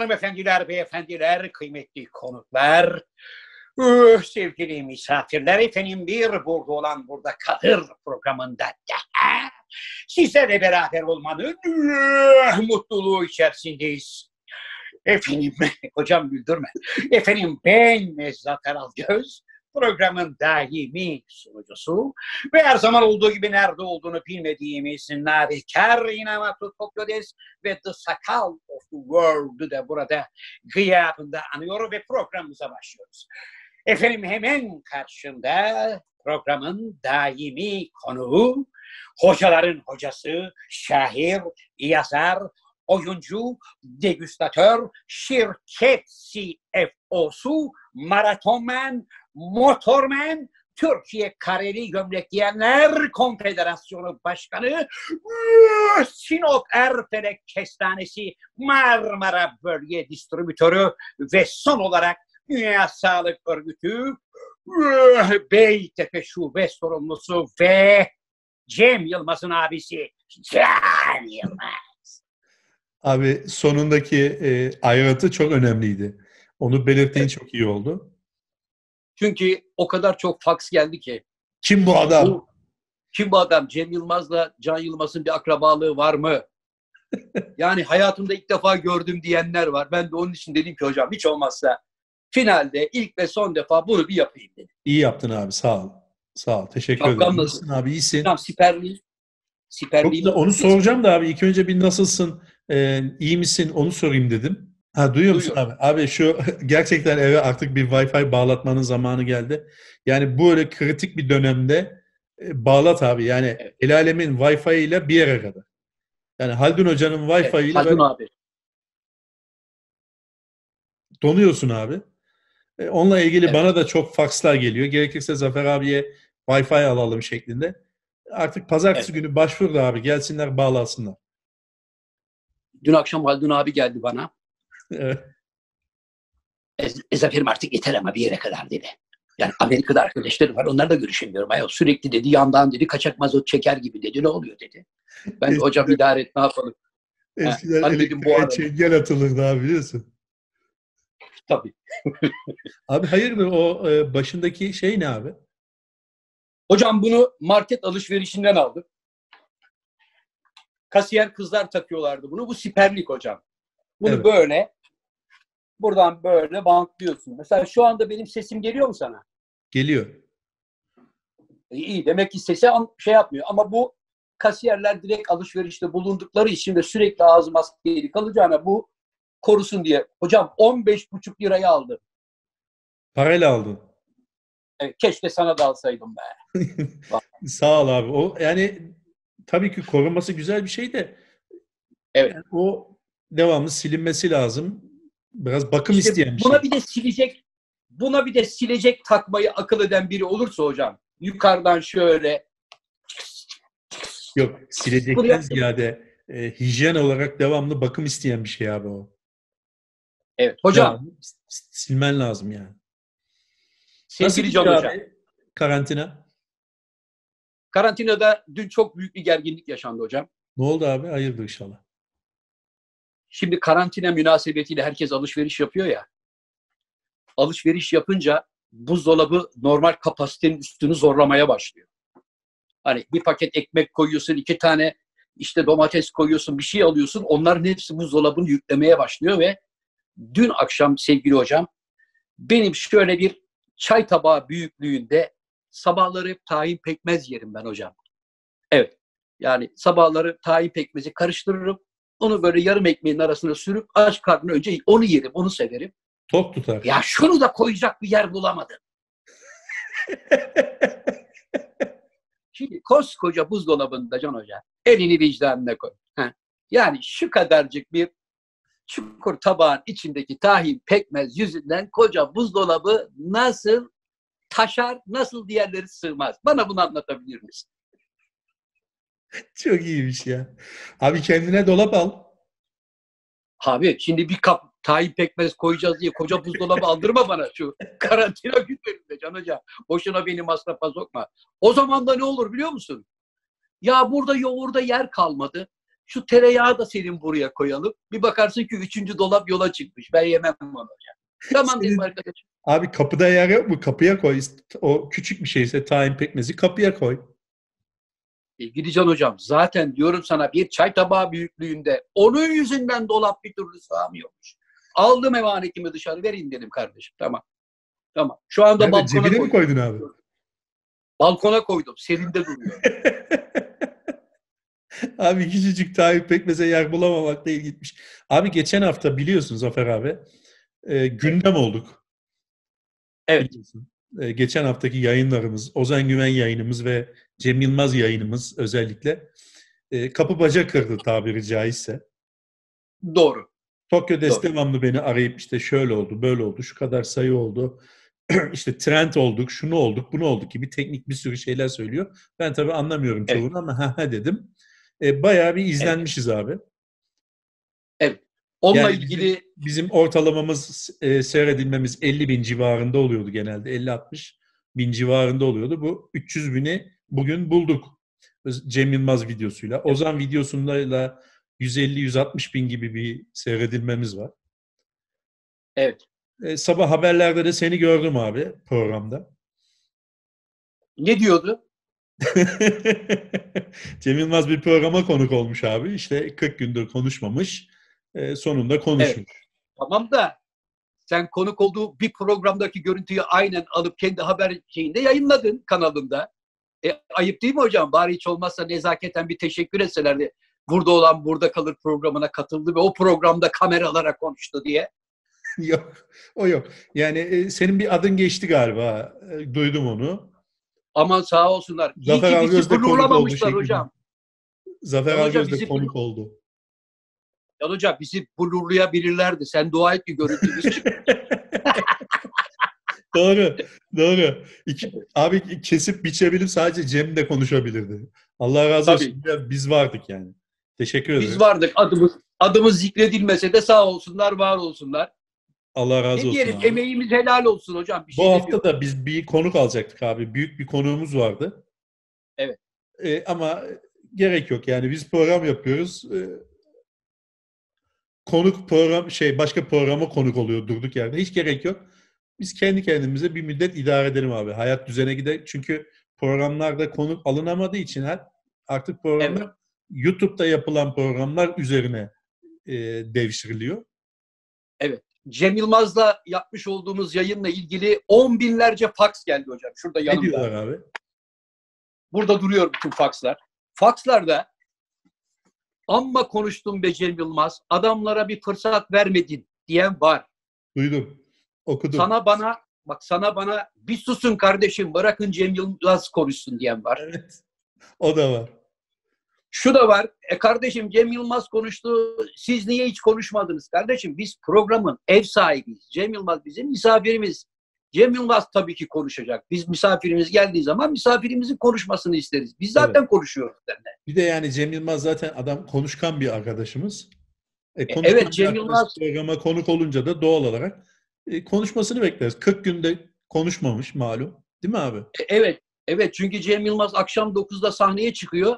Hanımefendiler, beyefendiler, kıymetli konuklar, sevgili misafirler, efendim bir burada olan burada kalır programında daha sizlerle beraber olmanın mutluluğu içerisindeyiz. Efendim, hocam güldürme. Efendim ben Zafer Algöz, programın daimi sunucusu ve her zaman olduğu gibi nerede olduğunu bilmediğimiz narikar inanatı Tokyo'des ve The Sakal of the World'u da burada gıyabında anıyor ve programımıza başlıyoruz. Efendim hemen karşımda programın daimi konuğu, hocaların hocası, şair, yazar, oyuncu, degüstatör, şirket CFO'su, maratonman, motorman, Türkiye Kareli Gömlek Giyenler Konfederasyonu Başkanı, Sinop Erfelek Kestanesi Marmara Bölge Distribütörü ve son olarak Dünya Sağlık Örgütü Beytepe Şube Sorumlusu ve Cem Yılmaz'ın abisi Can Yılmaz. Abi sonundaki ayrıntı çok önemliydi. Onu belirttiğin çok iyi oldu. Çünkü o kadar çok faks geldi ki. Kim bu adam? Kim bu adam? Cem Yılmaz'la Can Yılmaz'ın bir akrabalığı var mı? Yani hayatımda ilk defa gördüm diyenler var. Ben de onun için dedim ki hocam hiç olmazsa finalde ilk ve son defa bunu bir yapayım dedim. İyi yaptın abi, sağ ol. Sağ ol, teşekkür ederim. Şapkan nasılsın abi, iyisin? Tamam, siperliyim. Onu soracağım da abi, ilk önce bir nasılsın, iyi misin onu sorayım dedim. Ha, duyuyor musun abi? Abi şu gerçekten eve artık bir Wi-Fi bağlatmanın zamanı geldi. Yani bu öyle kritik bir dönemde bağlat abi. Yani evet. El alemin Wi-Fi ile bir yere kadar. Yani Haldun Hoca'nın Wi-Fi ile... Evet, Haldun abi. Donuyorsun abi. Onunla ilgili evet. Bana da çok fakslar geliyor. Gerekirse Zafer abiye Wi-Fi alalım şeklinde. Artık pazartesi günü başvur da abi. Gelsinler, bağlansınlar. Dün akşam Haldun abi geldi bana. Evet. Zafer'im artık yeter ama bir yere kadar dedi. Yani Amerika'da arkadaşlarım var, onlarla görüşemiyorum. Ayol, sürekli dedi yandan dedi kaçak mazot çeker gibi dedi, ne oluyor dedi. Ben eskiden, hocam idare et, ne yapalım. Eskiden elektriğe çengel atılırdı abi, biliyorsun. Tabii. Abi hayırdır o başındaki şey ne abi? Hocam bunu market alışverişinden aldım. Kasiyer kızlar takıyorlardı bunu. Bu siperlik hocam. Bunu evet. Böyle, buradan böyle bantlıyorsun. Mesela şu anda benim sesim geliyor mu sana? Geliyor. İyi, demek ki sesi şey yapmıyor. Ama bu kasiyerler direkt alışverişte bulundukları için de sürekli ağzı maskeli kalacağına bu korusun diye. Hocam 15,5 lirayı aldım. Parayla aldın. Evet, keşke sana da alsaydım be. Sağ ol abi. O yani tabii ki korunması güzel bir şey de. Evet. Yani o devamlı silinmesi lazım. Biraz bakım işte isteyen bir buna şey. Buna bir de silecek takmayı akıl eden biri olursa hocam, yukarıdan şöyle. Yok, silecekten ziyade hijyen olarak devamlı bakım isteyen bir şey abi o. Evet hocam. Devamlı silmen lazım yani. Nasıl gidiyor hocam? Karantina. Karantinada dün çok büyük bir gerginlik yaşandı hocam. Ne oldu abi? Hayırdır inşallah. Şimdi karantina münasebetiyle herkes alışveriş yapıyor ya. Alışveriş yapınca buzdolabı normal kapasitenin üstünü zorlamaya başlıyor. Hani bir paket ekmek koyuyorsun, 2 tane işte domates koyuyorsun, bir şey alıyorsun. Onların hepsi buzdolabını yüklemeye başlıyor ve dün akşam sevgili hocam benim şöyle bir çay tabağı büyüklüğünde sabahları hep tahin pekmez yerim ben hocam. Evet. Yani sabahları tahin pekmezi karıştırırım. Onu böyle yarım ekmeğin arasına sürüp aç karnına önce onu yerim, onu severim. Tok tutar. Ya şunu da koyacak bir yer bulamadım. Şimdi koskoca buzdolabında Can Hoca elini vicdanına koy. Ha. Yani şu kadarcık bir çukur tabağın içindeki tahin pekmez yüzünden koca buzdolabı nasıl taşar, nasıl diğerleri sığmaz. Bana bunu anlatabilir misin? Çok iyiymiş ya. Abi kendine dolap al. Abi şimdi bir kap tahin pekmez koyacağız diye koca buzdolabı aldırma bana şu karantina günlerinde Can Hoca. Boşuna beni masrafa sokma. O zaman da ne olur biliyor musun? Ya burada yoğurda yer kalmadı. şu tereyağı da senin buraya koyalım. Bir bakarsın ki 3. dolap yola çıkmış. Ben yemem onu hocam. Tamam dedim arkadaşım. Abi kapıda yer yok mu? Kapıya koy. O küçük bir şeyse tahin pekmezi kapıya koy. Gideceksin hocam. Zaten diyorum sana bir çay tabağı büyüklüğünde. Onun yüzünden dolap bir türlü sığamıyormuş. Aldım emanetimi dışarı vereyim dedim kardeşim. Tamam. Tamam. Şu anda nerede, balkona koydum. Mi koydun abi? Balkona koydum. Serinde duruyor. Abi küçücük tahin pekmeze yer bulamamakla ilgiliymiş. Abi geçen hafta biliyorsun Zafer abi gündem olduk. Evet. Geçen haftaki yayınlarımız, Ozan Güven yayınımız ve Cem Yılmaz yayınımız özellikle kapı baca kırdı tabiri caizse. Doğru. Tokyo Des devamlı beni arayıp işte şöyle oldu, böyle oldu, şu kadar sayı oldu, işte trend olduk, şunu olduk, bunu olduk gibi teknik bir sürü şeyler söylüyor. Ben tabii anlamıyorum çoğunu ama ha dedim. Bayağı bir izlenmişiz abi. Evet. Onunla yani ilgili bizim ortalamamız seyredilmemiz 50 bin civarında oluyordu genelde. 50-60 bin civarında oluyordu. Bu 300 bini bugün bulduk. Cem Yılmaz videosuyla. Evet. Ozan videosuyla 150-160 bin gibi bir seyredilmemiz var. Evet. Sabah haberlerde de seni gördüm abi programda. Ne diyordu? Cem Yılmaz bir programa konuk olmuş abi. İşte 40 gündür konuşmamış. Sonunda konuşmuş. Evet. Tamam da sen konuk olduğu bir programdaki görüntüyü aynen alıp kendi haber şeyinde yayınladın kanalında. Ayıp değil mi hocam? Bari hiç olmazsa nezaketen bir teşekkür etselerdi. Burada olan burada kalır programına katıldı ve o programda kameralara konuştu diye. Yok. O yok. Yani senin bir adın geçti galiba. Duydum onu. Aman sağ olsunlar. Zafer Algöz de konuk oldu hocam. Zafer Algöz de konuk oldu. Ya hocam bizi blurlayabilirlerdi. Sen dua et ki görüntümüz çıktı. Doğru. Doğru. Abi kesip biçebilip sadece Cem de konuşabilirdi. Allah razı olsun. Tabii. Biz vardık yani. Teşekkür ederim. Biz vardık. Adımız zikredilmese de sağ olsunlar, var olsunlar. Allah razı olsun. Diyelim, emeğimiz helal olsun hocam. Bir şey bu hafta da biz bir konuk alacaktık abi. Büyük bir konuğumuz vardı. Evet. Ama gerek yok. Yani biz program yapıyoruz. Konuk program başka programa konuk oluyor durduk yerde. Hiç gerek yok. Biz kendi kendimize bir müddet idare edelim abi. Hayat düzene gider. Çünkü programlarda konuk alınamadığı için artık programlar YouTube'da yapılan programlar üzerine devşiriliyor. Evet. Cem Yılmaz'la yapmış olduğumuz yayınla ilgili 10 binlerce faks geldi hocam. Şurada yanımda. Ne diyorlar abi? Burada duruyor bütün fakslar. Fakslarda amma konuştum be Cem Yılmaz, adamlara bir fırsat vermedin diyen var. Duydum, okudum. Sana bana bir susun kardeşim, bırakın Cem Yılmaz konuşsun diyen var. Evet, o da var. Şu da var, kardeşim Cem Yılmaz konuştu, siz niye hiç konuşmadınız? Kardeşim biz programın ev sahibiyiz. Cem Yılmaz bizim misafirimiz. Cem Yılmaz tabii ki konuşacak. Biz misafirimiz geldiği zaman misafirimizin konuşmasını isteriz. Biz zaten konuşuyoruz seninle. Bir de yani Cem Yılmaz zaten adam konuşkan bir arkadaşımız. Evet Cem Yılmaz. Programa konuk olunca da doğal olarak konuşmasını bekleriz. 40 günde konuşmamış malum. Değil mi abi? Evet çünkü Cem Yılmaz akşam 9'da sahneye çıkıyor.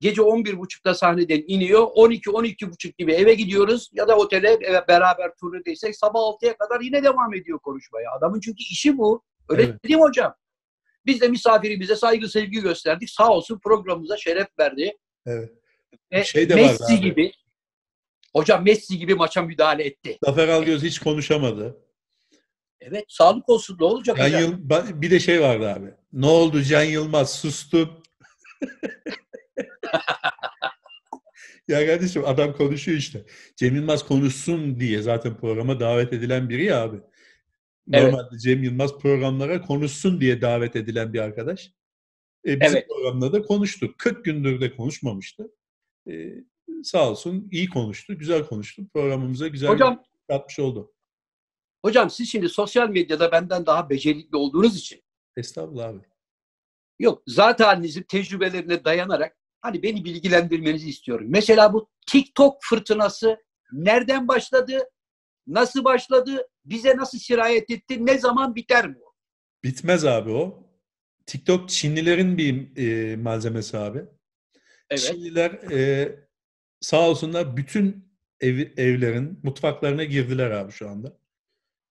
Gece 11.30'da sahneden iniyor. 12-12.30 gibi eve gidiyoruz ya da otele beraber turnedeysek sabah 6'ya kadar yine devam ediyor konuşmaya. Adamın çünkü işi bu. Öyle değil mi hocam? Biz de misafirimize saygı sevgi gösterdik. Sağ olsun programımıza şeref verdi. Evet. Messi gibi. Hocam Messi gibi maça müdahale etti. Zafer Algöz hiç konuşamadı. Evet, sağlık olsun. Ne olacak hocam? Bir de vardı abi. Ne oldu Can Yılmaz? Sustu. Ya kardeşim adam konuşuyor işte. Cem Yılmaz konuşsun diye zaten programa davet edilen biri ya abi. Normalde Cem Yılmaz programlara konuşsun diye davet edilen bir arkadaş. Bizim programda da konuştu. 40 gündür de konuşmamıştı. Sağ olsun iyi konuştu, güzel konuştu. Programımıza güzel katmış oldu. Hocam siz şimdi sosyal medyada benden daha becerikli olduğunuz için. Estağfurullah abi. Yok, zaten bizim tecrübelerine dayanarak hani beni bilgilendirmenizi istiyorum. Mesela bu TikTok fırtınası nereden başladı? Nasıl başladı? Bize nasıl sirayet etti? Ne zaman biter bu? Bitmez abi o. TikTok Çinlilerin bir malzemesi abi. Evet. Çinliler sağ olsunlar bütün evlerin mutfaklarına girdiler abi şu anda.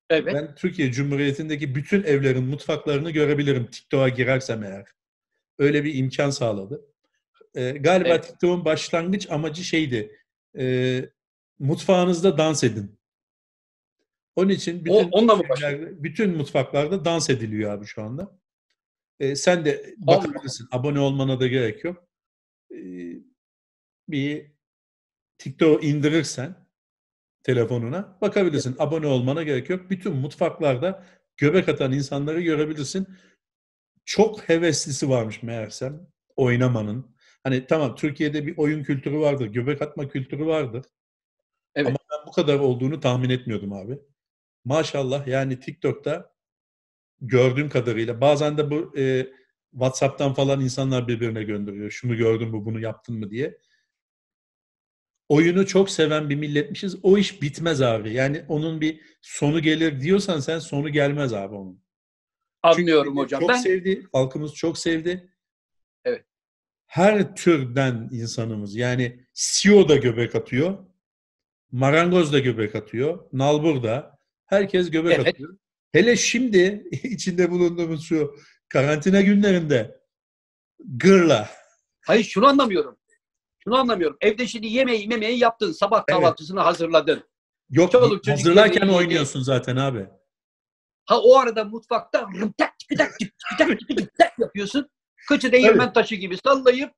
Evet. Ben Türkiye Cumhuriyeti'ndeki bütün evlerin mutfaklarını görebilirim TikTok'a girersem eğer. Öyle bir imkan sağladı. Galiba evet. TikTok'un başlangıç amacı şeydi. Mutfağınızda dans edin. Onun için bütün mutfaklarda dans ediliyor abi şu anda. Sen de bakabilirsin. Abone olmana da gerek yok. Bir TikTok indirirsen telefonuna bakabilirsin. Evet. Abone olmana gerek yok. Bütün mutfaklarda göbek atan insanları görebilirsin. Çok heveslisi varmış meğersem oynamanın. Hani tamam Türkiye'de bir oyun kültürü vardır. Göbek atma kültürü vardır. Evet. Ama ben bu kadar olduğunu tahmin etmiyordum abi. Maşallah yani TikTok'ta gördüğüm kadarıyla bazen de bu WhatsApp'tan falan insanlar birbirine gönderiyor. Şunu gördün mü, bunu yaptın mı diye. Oyunu çok seven bir milletmişiz. O iş bitmez abi. Yani onun bir sonu gelir diyorsan sen sonu gelmez abi onun. Anlıyorum çünkü hocam. Çok sevdi. Halkımız çok sevdi. Evet. Her türden insanımız. Yani CEO da göbek atıyor. Marangoz da göbek atıyor. Nalbur da. Herkes göbek evet. atıyor. Hele şimdi içinde bulunduğumuz şu karantina günlerinde gırla. Hayır şunu anlamıyorum. Şunu anlamıyorum. Evde şimdi yemeği yaptın. Sabah kahvaltısını evet. hazırladın. Yok çoluk, hazırlarken oynuyorsun zaten abi. Ha o arada mutfakta yapıyorsun. Kıçı değirmen taşı gibi sallayıp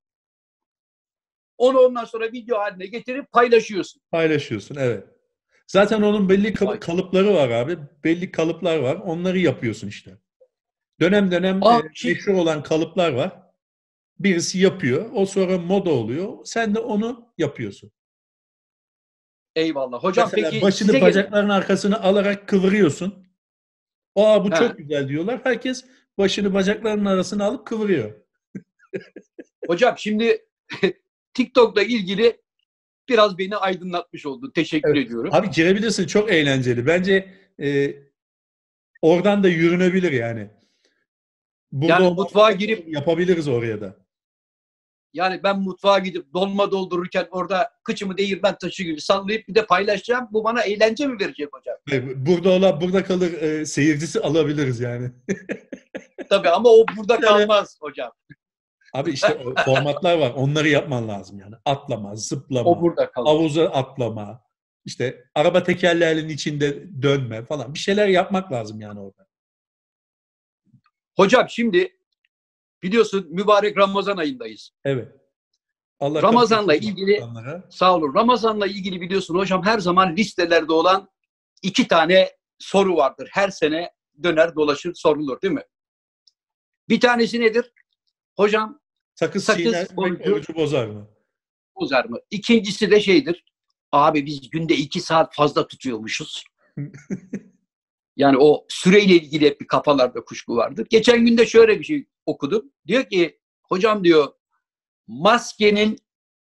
onu ondan sonra video haline getirip paylaşıyorsun. Paylaşıyorsun evet. Zaten onun belli kalıpları var abi. Belli kalıplar var. Onları yapıyorsun işte. Dönem dönem meşhur olan kalıplar var. Birisi yapıyor. O sonra moda oluyor. Sen de onu yapıyorsun. Eyvallah. Hocam mesela peki başını bacaklarının arkasını alarak kıvırıyorsun. Aa bu çok güzel diyorlar. Herkes başını bacaklarının arasına alıp kıvırıyor. Hocam şimdi TikTok'la ilgili biraz beni aydınlatmış oldun. Teşekkür evet. ediyorum. Abi girebilirsin. Çok eğlenceli. Bence oradan da yürünebilir yani. Burada yani mutfağa girip yapabiliriz oraya da. Yani ben mutfağa gidip dolma doldururken orada kıçımı değirmen taşı gibi sallayıp bir de paylaşacağım. Bu bana eğlence mi verecek hocam? Burada kalır seyircisi alabiliriz yani. Tabii ama o burada kalmaz hocam. Abi işte o formatlar var. Onları yapman lazım yani. Atlama, zıplama, havuza atlama, işte araba tekerlerinin içinde dönme falan. Bir şeyler yapmak lazım yani orada. Hocam şimdi biliyorsun mübarek Ramazan ayındayız. Evet. Allah Ramazan'la ilgili sağ olun. Ramazan'la ilgili biliyorsun hocam her zaman listelerde olan 2 tane soru vardır. Her sene döner dolaşır sorulur değil mi? Bir tanesi nedir? Hocam sakız orucu bozar mı? Bozar mı? İkincisi de şeydir. Abi biz günde 2 saat fazla tutuyormuşuz. Yani o süreyle ilgili hep bir kafalarda kuşku vardır. Geçen gün de şöyle bir şey okudum. Diyor ki hocam diyor maskenin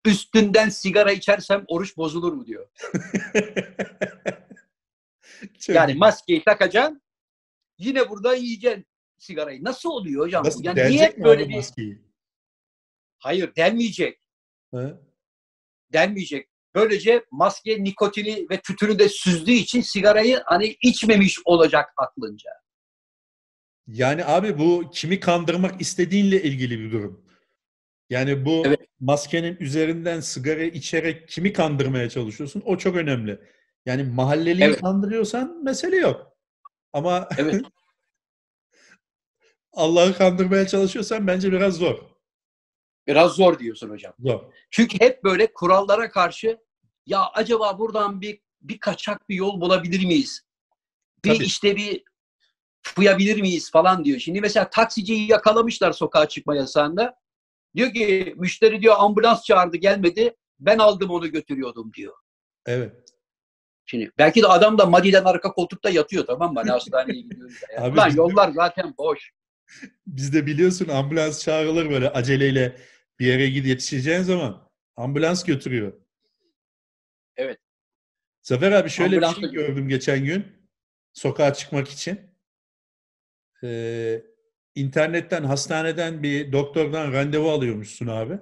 üstünden sigara içersem oruç bozulur mu diyor. Yani maskeyi takacaksın yine burada yiyeceksin sigarayı. Nasıl oluyor hocam? Nasıl, yani niye böyle bir maskeyi? Hayır delmeyecek. He? Delmeyecek. Böylece maske nikotini ve tütünü de süzdüğü için sigarayı hani içmemiş olacak aklınca. Yani abi bu kimi kandırmak istediğinle ilgili bir durum. Yani bu evet. maskenin üzerinden sigara içerek kimi kandırmaya çalışıyorsun o çok önemli. Yani mahalleliyi evet. kandırıyorsan mesele yok. Ama evet. Allah'ı kandırmaya çalışıyorsan bence biraz zor. Biraz zor diyorsun hocam. Zor. Çünkü hep böyle kurallara karşı ya acaba buradan bir kaçak bir yol bulabilir miyiz? Bir tabii. işte bir fıyabilir miyiz falan diyor. Şimdi mesela taksiciyi yakalamışlar sokağa çıkma yasağında. Diyor ki müşteri diyor ambulans çağırdı gelmedi. Ben aldım onu götürüyordum diyor. Evet. Şimdi belki de adam da madiden arka koltukta yatıyor tamam mı? Hani hastaneye gidiyoruz. Yani. Lan yollar zaten boş. Bizde biliyorsun ambulans çağrılır böyle aceleyle. Bir yere gidip yetişeceğin zaman ambulans götürüyor. Evet. Zafer abi şöyle ambulans bir şey gördüm geçen gün. Sokağa çıkmak için. İnternetten, hastaneden bir doktordan randevu alıyormuşsun abi.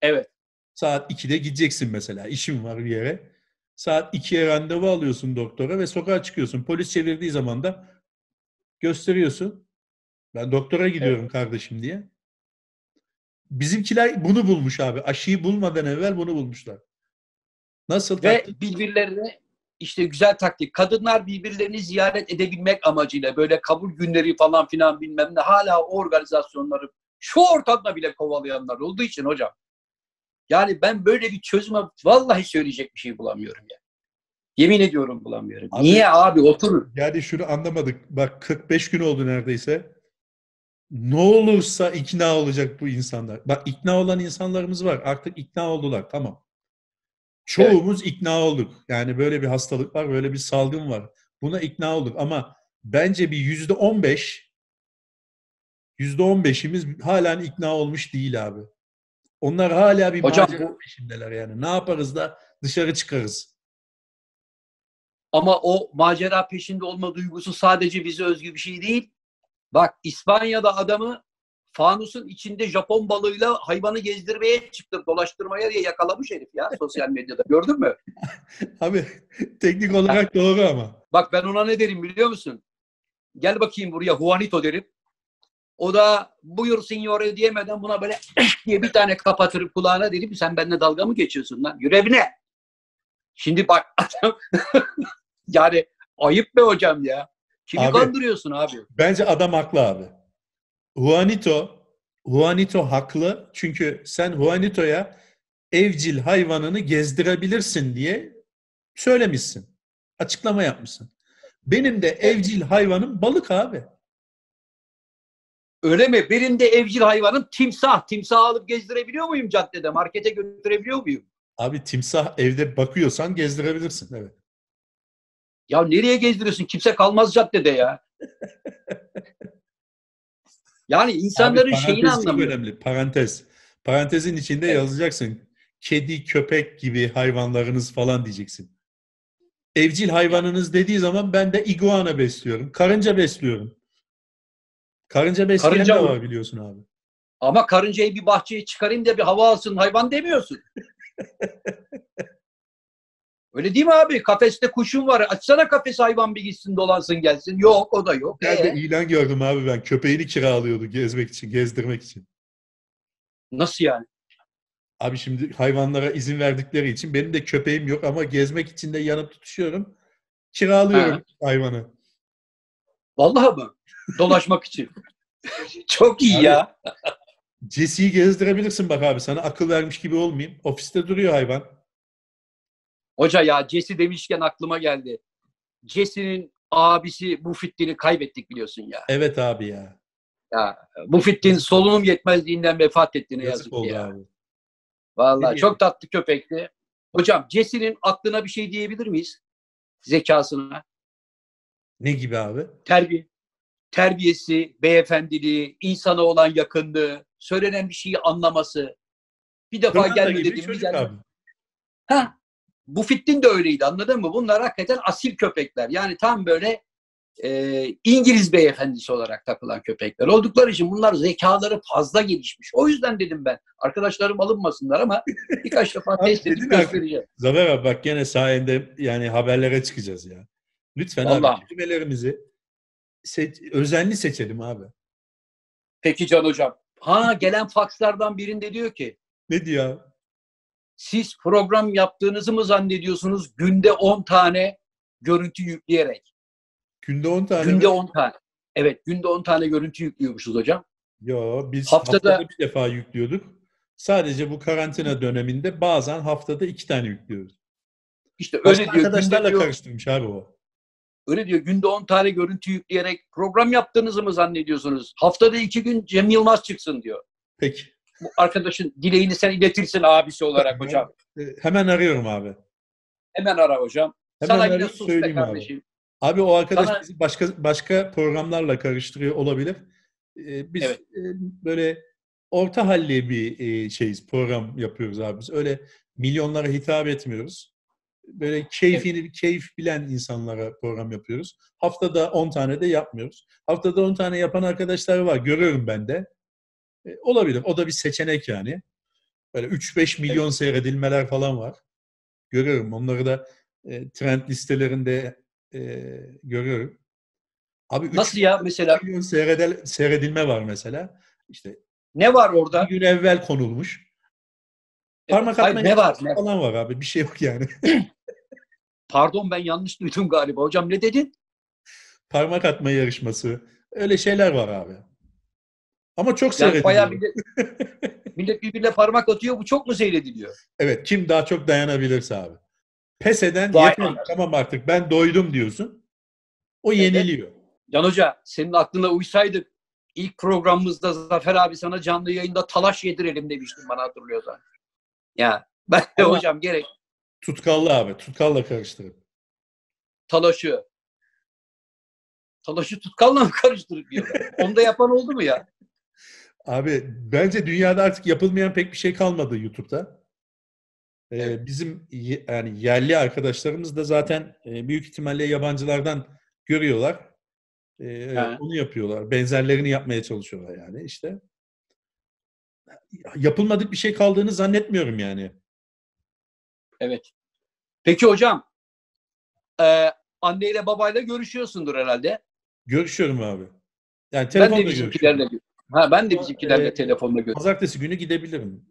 Evet. Saat 2'de gideceksin mesela. İşin var bir yere. Saat 2'ye randevu alıyorsun doktora ve sokağa çıkıyorsun. Polis çevirdiği zaman da gösteriyorsun. Ben doktora gidiyorum kardeşim diye. Bizimkiler bunu bulmuş abi. Aşıyı bulmadan evvel bunu bulmuşlar. Nasıl? Ve birbirlerine işte güzel taktik. Kadınlar birbirlerini ziyaret edebilmek amacıyla böyle kabul günleri falan filan bilmem ne. Hala o organizasyonları şu ortamda bile kovalayanlar olduğu için hocam. Yani ben böyle bir çözüme vallahi söyleyecek bir şey bulamıyorum ya. Yemin ediyorum bulamıyorum. Abi, niye abi oturur? Yani şunu anlamadık. Bak 45 gün oldu neredeyse. Ne olursa ikna olacak bu insanlar. Bak ikna olan insanlarımız var. Artık ikna oldular. Tamam. Çoğumuz ikna olduk. Yani böyle bir hastalık var, böyle bir salgın var. Buna ikna olduk ama bence bir %15'imiz halen ikna olmuş değil abi. Onlar hala bir macera peşindeler yani. Ne yaparız da dışarı çıkarız. Ama o macera peşinde olma duygusu sadece bize özgü bir şey değil. Bak İspanya'da adamı fanusun içinde Japon balığıyla hayvanı gezdirmeye çıktı, dolaştırmaya diye yakalamış herif ya sosyal medyada. Gördün mü? Abi teknik olarak doğru ama. Bak ben ona ne derim biliyor musun? Gel bakayım buraya Juanito derim. O da buyur signore diyemeden buna böyle diye bir tane kapatırıp kulağına derim sen benimle dalga mı geçiyorsun lan? Yürü evine. Şimdi bak adam yani ayıp be hocam ya. Kimi abi, kandırıyorsun abi? Bence adam haklı abi. Juanito haklı. Çünkü sen Juanito'ya evcil hayvanını gezdirebilirsin diye söylemişsin. Açıklama yapmışsın. Benim de evcil hayvanım balık abi. Öyle mi? Benim de evcil hayvanım timsah. Timsah alıp gezdirebiliyor muyum caddede? Markete götürebiliyor muyum? Abi timsah evde bakıyorsan gezdirebilirsin. Evet. Ya nereye gezdiriyorsun? Kimse kalmaz caddede ya. Yani insanların abi, şeyini anlamıyor. Önemli. Parantez. Parantezin içinde yazacaksın. Kedi, köpek gibi hayvanlarınız falan diyeceksin. Evcil hayvanınız dediği zaman ben de iguana besliyorum. Karınca besliyorum. Karınca besleyen karınca de var mı? Biliyorsun abi. Ama karıncayı bir bahçeye çıkarayım da bir hava alsın hayvan demiyorsun. Öyle değil mi abi? Kafeste kuşun var. Açsana kafesi hayvan bir gitsin dolansın gelsin. Yok o da yok. Ben de ilan gördüm abi ben. Köpeğini kiralıyordu gezmek için, gezdirmek için. Nasıl yani? Abi şimdi hayvanlara izin verdikleri için benim de köpeğim yok ama gezmek için de yanıp tutuşuyorum. Kiralıyorum hayvanı. Vallahi mı? Dolaşmak için. Çok iyi abi, ya. Jesse'yi gezdirebilirsin bak abi. Sana akıl vermiş gibi olmayayım. Ofiste duruyor hayvan. Hoca ya Jesse demişken aklıma geldi. Jesse'nin abisi Mufittin'i kaybettik biliyorsun ya. Evet abi ya. Ya Mufittin solunum yetmezliğinden vefat ettiğine yazık oldu ya. Abi. Vallahi çok tatlı köpekti. Hocam Jesse'nin aklına bir şey diyebilir miyiz? Zekasına. Ne gibi abi? Terbiyesi, beyefendiliği, insana olan yakınlığı, söylenen bir şeyi anlaması. Bir defa gelme dediğimiz geldi. Ha? Mufittin de öyleydi anladın mı? Bunlar hakikaten asil köpekler. Yani tam böyle İngiliz beyefendisi olarak takılan köpekler oldukları için bunlar zekaları fazla gelişmiş. O yüzden dedim ben. Arkadaşlarım alınmasınlar ama birkaç defa test edip göstereceğim. Zafer abi bak gene sayende yani haberlere çıkacağız ya. Lütfen vallahi. Abi kelimelerimizi özenli seçelim abi. Peki Can Hocam. Gelen fakslardan birinde diyor ki. Ne diyor abi? Siz program yaptığınızı mı zannediyorsunuz günde 10 tane görüntü yükleyerek? Günde 10 tane günde mi? 10 tane. Evet, günde 10 tane görüntü yüklüyormuşuz hocam. Yo, biz haftada bir defa yüklüyorduk. Sadece bu karantina döneminde bazen haftada 2 tane yüklüyoruz. İşte öyle başka diyor. Arkadaşlarla karıştırmış abi o. Öyle diyor. Günde 10 tane görüntü yükleyerek program yaptığınızı mı zannediyorsunuz? Haftada 2 gün Cem Yılmaz çıksın diyor. Peki. Bu arkadaşın dileğini sen iletirsin abisi olarak hocam. Hemen arıyorum abi. Hemen ara hocam. Hemen sana yine sus be kardeşim. Abi o arkadaş sana... bizi başka programlarla karıştırıyor olabilir. Biz böyle orta halli bir şeyiz. Program yapıyoruz abi biz. Öyle milyonlara hitap etmiyoruz. Böyle keyif bilen insanlara program yapıyoruz. Haftada 10 tane de yapmıyoruz. Haftada 10 tane yapan arkadaşlar var. Görüyorum ben de. Olabilir. O da bir seçenek yani. Böyle 3-5 milyon seyredilmeler falan var. Görüyorum. Onları da trend listelerinde görüyorum. Abi nasıl ya mesela? 3 milyon seyredilme var mesela. İşte ne var orada? Bir gün evvel konulmuş. Parmak atma ne var? Falan var abi. Bir şey yok yani. Pardon, ben yanlış duydum galiba. Hocam ne dedin? Parmak atma yarışması. Öyle şeyler var abi. Ama çok seyrediliyor. Yani millet birbirine parmak atıyor. Bu çok mu seyrediliyor? Evet. Kim daha çok dayanabilirse abi. Pes eden yeter. Tamam artık ben doydum diyorsun. O yeniliyor. Can Hoca, senin aklına uysaydık ilk programımızda Zafer abi sana canlı yayında talaş yedirelim demiştin bana, hatırlıyorsan. Ya ben de ama hocam gerek. Tutkallı abi. Tutkalla karıştırıp. Talaşı tutkalla mı karıştırıp diyorlar? Onu da yapan oldu mu ya? Abi bence dünyada artık yapılmayan pek bir şey kalmadı YouTube'da. Bizim yani yerli arkadaşlarımız da zaten büyük ihtimalle yabancılardan görüyorlar. Onu yapıyorlar. Benzerlerini yapmaya çalışıyorlar yani işte. Yapılmadık bir şey kaldığını zannetmiyorum yani. Evet. Peki hocam, anneyle babayla görüşüyorsundur herhalde. Görüşüyorum abi. Yani telefonla görüşüyorum. Ben de bizimkilerle telefonla görüşüyorum. Pazartesi günü gidebilirim.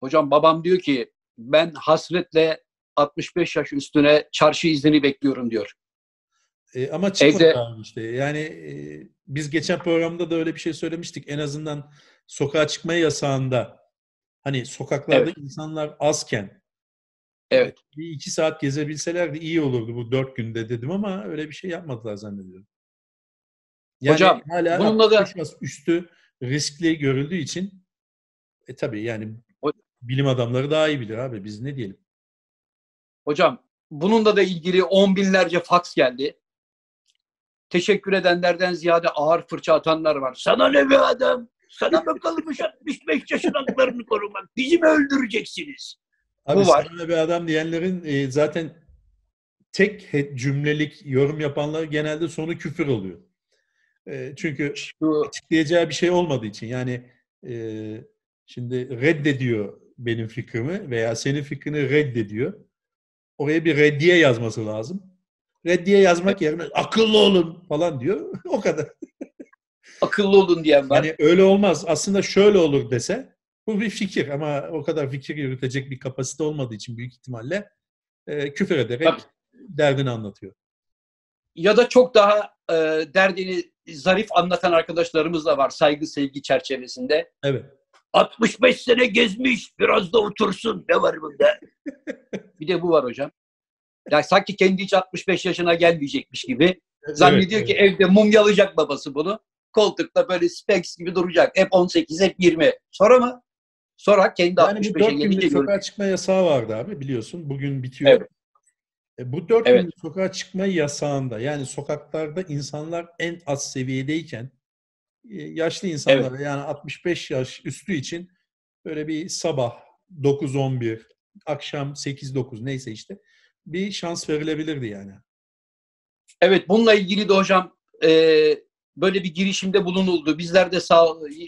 Hocam babam diyor ki ben hasretle 65 yaş üstüne çarşı izni bekliyorum diyor. Ama çıkmadı abi işte. Yani biz geçen programda da öyle bir şey söylemiştik. En azından sokağa çıkma yasağında hani sokaklarda insanlar azken 2 saat gezebilselerdi iyi olurdu bu 4 günde dedim ama öyle bir şey yapmadılar zannediyorum. Yani hocam hala bununla da üstü riskli görüldüğü için tabii yani bilim adamları daha iyi bilir abi. Biz ne diyelim? Hocam bununla da ilgili 10 binlerce faks geldi. Teşekkür edenlerden ziyade ağır fırça atanlar var. Sana ne be adam? Sana mı kalmış 65 yaşın haklarını korumak? Bizi mi öldüreceksiniz? Abi bu var. Sana ne be adam diyenlerin zaten tek cümlelik yorum yapanlar genelde sonu küfür oluyor. Çünkü açıklayacağı bir şey olmadığı için. Yani şimdi reddediyor benim fikrimi veya senin fikrini reddediyor. Oraya bir reddiye yazması lazım. Reddiye yazmak yerine akıllı olun falan diyor. O kadar. Akıllı olun diyen var. Yani öyle olmaz. Aslında şöyle olur dese bu bir fikir ama o kadar fikir yürütecek bir kapasite olmadığı için büyük ihtimalle küfür ederek derdini anlatıyor. Ya da çok daha derdini zarif anlatan arkadaşlarımız da var saygı sevgi çerçevesinde. Evet. 65 sene gezmiş, biraz da otursun. Ne var bunda? Bir de bu var hocam. Yani sanki kendi hiç 65 yaşına gelmeyecekmiş gibi. Zannediyor ki evde mumyalayacak babası bunu. Koltukta böyle Specs gibi duracak. Hep 18, hep 20. Sonra mı? Sonra kendi yani 65'e gelince görüyor. Yani bu 4 günlük sokağa çıkma yasağı vardı abi biliyorsun. Bugün bitiyor. Evet. Bu 4 günlük sokağa çıkma yasağında yani sokaklarda insanlar en az seviyedeyken yaşlı insanlara yani 65 yaş üstü için böyle bir sabah 9-11, akşam 8-9 neyse işte bir şans verilebilirdi yani. Evet, bununla ilgili de hocam böyle bir girişimde bulunuldu. Bizler de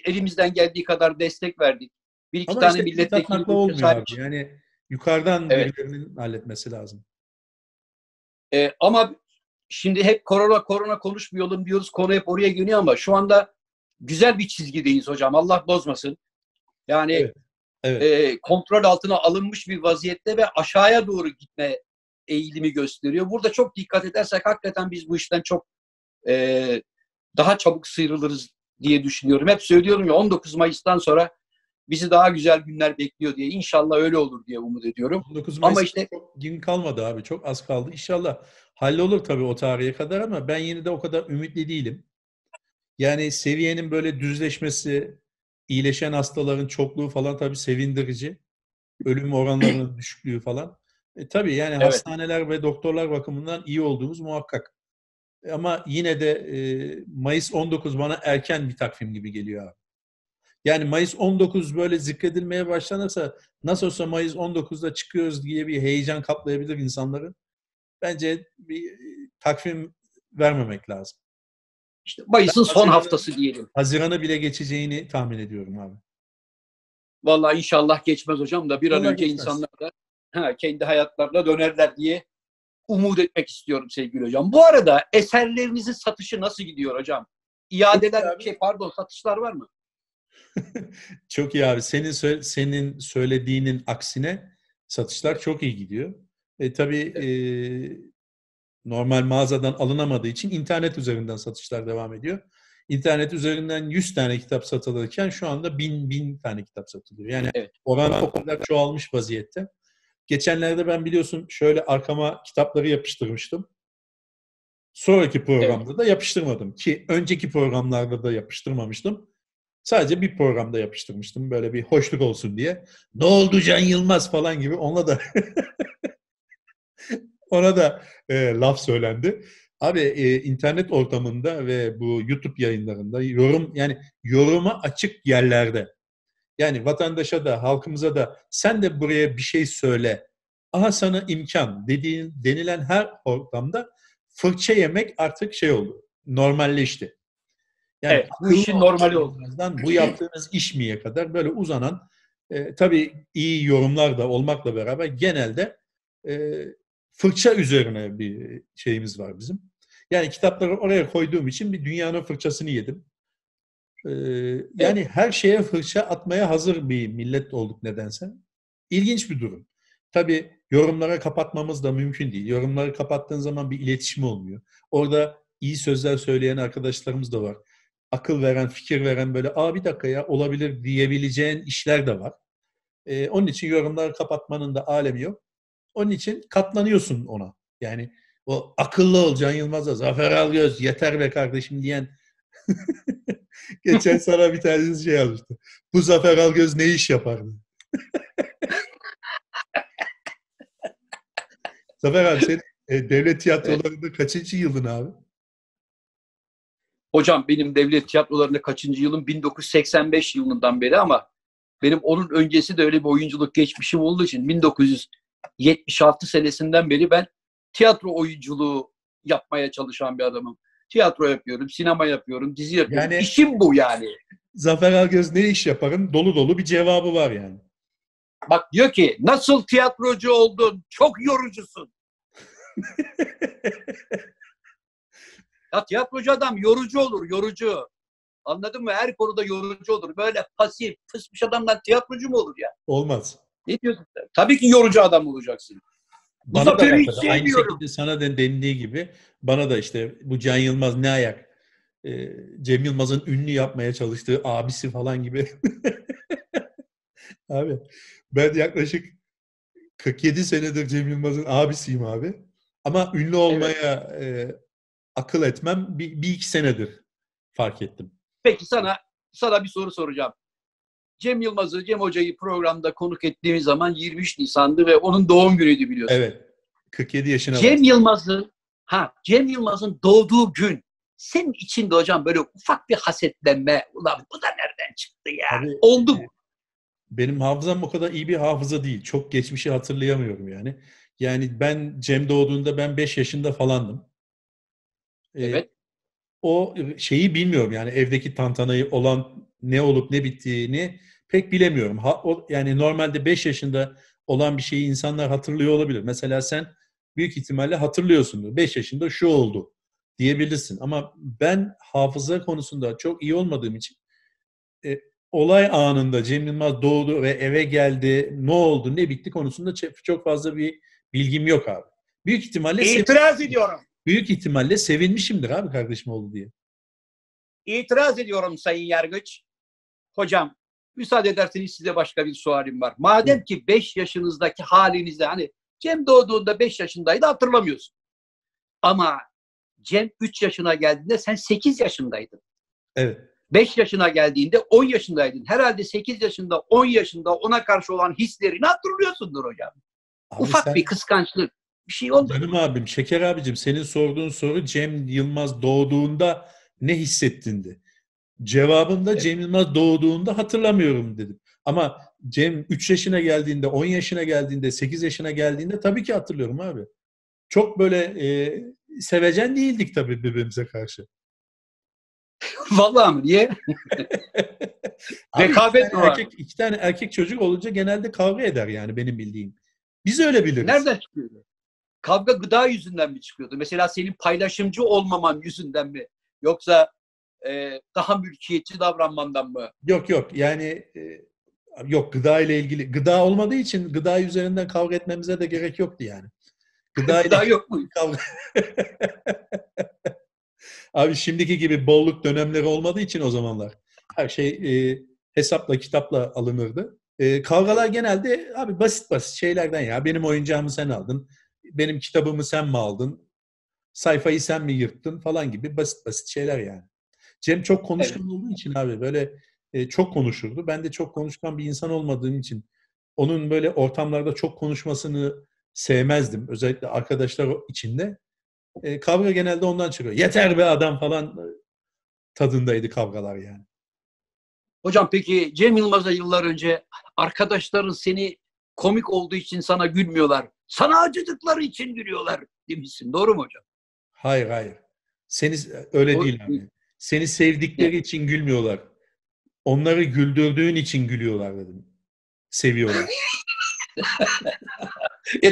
elimizden geldiği kadar destek verdik. Bir iki ama tane işte milletvekili olmuyor. Yani yukarıdan birilerinin halletmesi lazım. Ama şimdi hep korona konuşmayalım diyoruz. Konu hep oraya geliyor ama şu anda güzel bir çizgideyiz hocam. Allah bozmasın. Yani kontrol altına alınmış bir vaziyette ve aşağıya doğru gitme eğilimi gösteriyor. Burada çok dikkat edersek hakikaten biz bu işten çok daha çabuk sıyrılırız diye düşünüyorum. Hep söylüyorum ya 19 Mayıs'tan sonra bizi daha güzel günler bekliyor diye. İnşallah öyle olur diye umut ediyorum. 19 Mayıs'ta işte, çok gün kalmadı abi. Çok az kaldı. İnşallah hallolur tabii o tarihe kadar ama ben yine de o kadar ümitli değilim. Yani seviyenin böyle düzleşmesi, iyileşen hastaların çokluğu falan tabii sevindirici. Ölüm oranlarının düşüklüğü falan. Tabii yani hastaneler ve doktorlar bakımından iyi olduğumuz muhakkak. Ama yine de Mayıs 19 bana erken bir takvim gibi geliyor abi. Yani Mayıs 19 böyle zikredilmeye başlanırsa nasıl olsa Mayıs 19'da çıkıyoruz diye bir heyecan kaplayabilir insanları. Bence bir takvim vermemek lazım. İşte Mayıs'ın son haftası diyelim. Haziran'a bile geçeceğini tahmin ediyorum abi. Vallahi inşallah geçmez hocam da bir an önce insanlar da kendi hayatlarına dönerler diye umut etmek istiyorum sevgili hocam. Bu arada eserlerinizin satışı nasıl gidiyor hocam? İadeler, satışlar var mı? Çok iyi abi. Senin söylediğinin aksine satışlar çok iyi gidiyor. Tabii normal mağazadan alınamadığı için internet üzerinden satışlar devam ediyor. İnternet üzerinden 100 tane kitap satılırken şu anda 1000 tane kitap satılıyor. Yani oran o kadar çoğalmış vaziyette. Geçenlerde ben biliyorsun şöyle arkama kitapları yapıştırmıştım. Sonraki programda da yapıştırmadım ki önceki programlarda da yapıştırmamıştım. Sadece bir programda yapıştırmıştım böyle bir hoşluk olsun diye. Ne oldu Can Yılmaz falan gibi ona da laf söylendi. Abi internet ortamında ve bu YouTube yayınlarında yoruma açık yerlerde yani vatandaşa da halkımıza da sen de buraya bir şey söyle. Aha sana imkan denilen her ortamda fırça yemek artık oldu. Normalleşti. Yani bu işin normali oldu. Bu yaptığınız işmiye kadar böyle uzanan tabii iyi yorumlar da olmakla beraber genelde fırça üzerine bir şeyimiz var bizim. Yani kitapları oraya koyduğum için bir dünyanın fırçasını yedim. Yani her şeye fırça atmaya hazır bir millet olduk nedense. İlginç bir durum. Tabii yorumlara kapatmamız da mümkün değil. Yorumları kapattığın zaman bir iletişim olmuyor. Orada iyi sözler söyleyen arkadaşlarımız da var. Akıl veren, fikir veren böyle bir dakika ya olabilir diyebileceğin işler de var. Onun için yorumları kapatmanın da alemi yok. Onun için katlanıyorsun ona. Yani o akıllı ol Can Yılmaz'a, Zafer Algöz yeter be kardeşim diyen geçen sana bir tanesi almıştı. Bu Zafer Algöz ne iş yapardı? Zafer abi sen devlet tiyatrolarında kaçıncı yılın abi? Hocam benim devlet tiyatrolarında kaçıncı yılım? 1985 yılından beri ama benim onun öncesi de öyle bir oyunculuk geçmişim olduğu için 1976 senesinden beri ben tiyatro oyunculuğu yapmaya çalışan bir adamım. Tiyatro yapıyorum, sinema yapıyorum, dizi yapıyorum. Yani, İşim bu yani. Zafer Algöz ne iş yaparım? Dolu dolu bir cevabı var yani. Bak diyor ki nasıl tiyatrocu oldun? Çok yorucusun. Ya tiyatrocu adam yorucu olur, yorucu. Anladın mı? Her konuda yorucu olur. Böyle pasif, fısmış adamdan tiyatrocu mu olur ya? Olmaz. Ne diyorsun? Tabii ki yorucu adam olacaksın. Bana da aynı şekilde sana dendiği gibi bana da işte bu Can Yılmaz ne ayak? Cem Yılmaz'ın ünlü yapmaya çalıştığı abisi falan gibi. Abi ben yaklaşık 47 senedir Cem Yılmaz'ın abisiyim abi. Ama ünlü olmaya akıl etmem bir iki senedir fark ettim. Peki sana bir soru soracağım. Cem Hoca'yı programda konuk ettiğimiz zaman 23 Nisan'dı ve onun doğum günüydü biliyorsun. Evet. 47 yaşına Cem Yılmaz'ın doğduğu gün senin içinde hocam böyle ufak bir hasetlenme, ulan bu da nereden çıktı ya? Abi, oldu mu? Benim hafızam o kadar iyi bir hafıza değil. Çok geçmişi hatırlayamıyorum yani. Yani ben Cem doğduğunda ben 5 yaşında falandım. Evet. O şeyi bilmiyorum yani evdeki tantanayı olan ne olup ne bittiğini pek bilemiyorum. Yani normalde 5 yaşında olan bir şeyi insanlar hatırlıyor olabilir. Mesela sen büyük ihtimalle hatırlıyorsundur. 5 yaşında şu oldu diyebilirsin. Ama ben hafıza konusunda çok iyi olmadığım için olay anında Cem Yılmaz doğdu ve eve geldi, ne oldu, ne bitti konusunda çok fazla bir bilgim yok abi. Büyük ihtimalle İtiraz ediyorum. Büyük ihtimalle sevinmişimdir abi kardeşim oldu diye. İtiraz ediyorum Sayın Yargıç. Hocam, müsaade ederseniz size başka bir sualim var. Madem ki 5 yaşınızdaki halinizde hani Cem doğduğunda 5 yaşındaydı hatırlamıyorsun. Ama Cem 3 yaşına geldiğinde sen 8 yaşındaydın. Evet. 5 yaşına geldiğinde 10 yaşındaydın. Herhalde 8 yaşında, 10 yaşında ona karşı olan hislerini hatırlıyorsundur hocam. Abi bir kıskançlık, bir şey oldu. Canım abim, Şeker abicim senin sorduğun soru Cem Yılmaz doğduğunda ne hissettindi? Cevabımda Cem Yılmaz doğduğunda hatırlamıyorum dedim. Ama Cem 3 yaşına geldiğinde, 10 yaşına geldiğinde, 8 yaşına geldiğinde tabii ki hatırlıyorum abi. Çok böyle sevecen değildik tabii birbirimize karşı. Vallahi mi? Niye? Rekabet mi var? İki tane erkek çocuk olunca genelde kavga eder yani benim bildiğim. Biz öyle biliriz. Nereden çıkıyordu? Kavga gıda yüzünden mi çıkıyordu? Mesela senin paylaşımcı olmaman yüzünden mi? Yoksa daha mülkiyetçi davranmandan mı? Yok yani yok, gıda ile ilgili. Gıda olmadığı için gıda üzerinden kavga etmemize de gerek yoktu yani. Gıda yok mu? Abi şimdiki gibi bolluk dönemleri olmadığı için o zamanlar her şey hesapla kitapla alınırdı. Kavgalar genelde abi basit şeylerden ya. Benim oyuncağımı sen aldın, benim kitabımı sen mi aldın, sayfayı sen mi yırttın falan gibi basit şeyler yani. Cem çok konuşkan olduğu için abi böyle çok konuşurdu. Ben de çok konuşkan bir insan olmadığım için onun böyle ortamlarda çok konuşmasını sevmezdim. Özellikle arkadaşlar içinde. Kavga genelde ondan çıkıyor. Yeter be adam falan tadındaydı kavgalar yani. Hocam peki Cem Yılmaz'la yıllar önce arkadaşların seni komik olduğu için sana gülmüyorlar, sana acıdıkları için gülüyorlar demişsin. Doğru mu hocam? Hayır. Seni öyle değil abi. Seni sevdikleri için gülmüyorlar. Onları güldürdüğün için gülüyorlar dedim. Seviyorlar.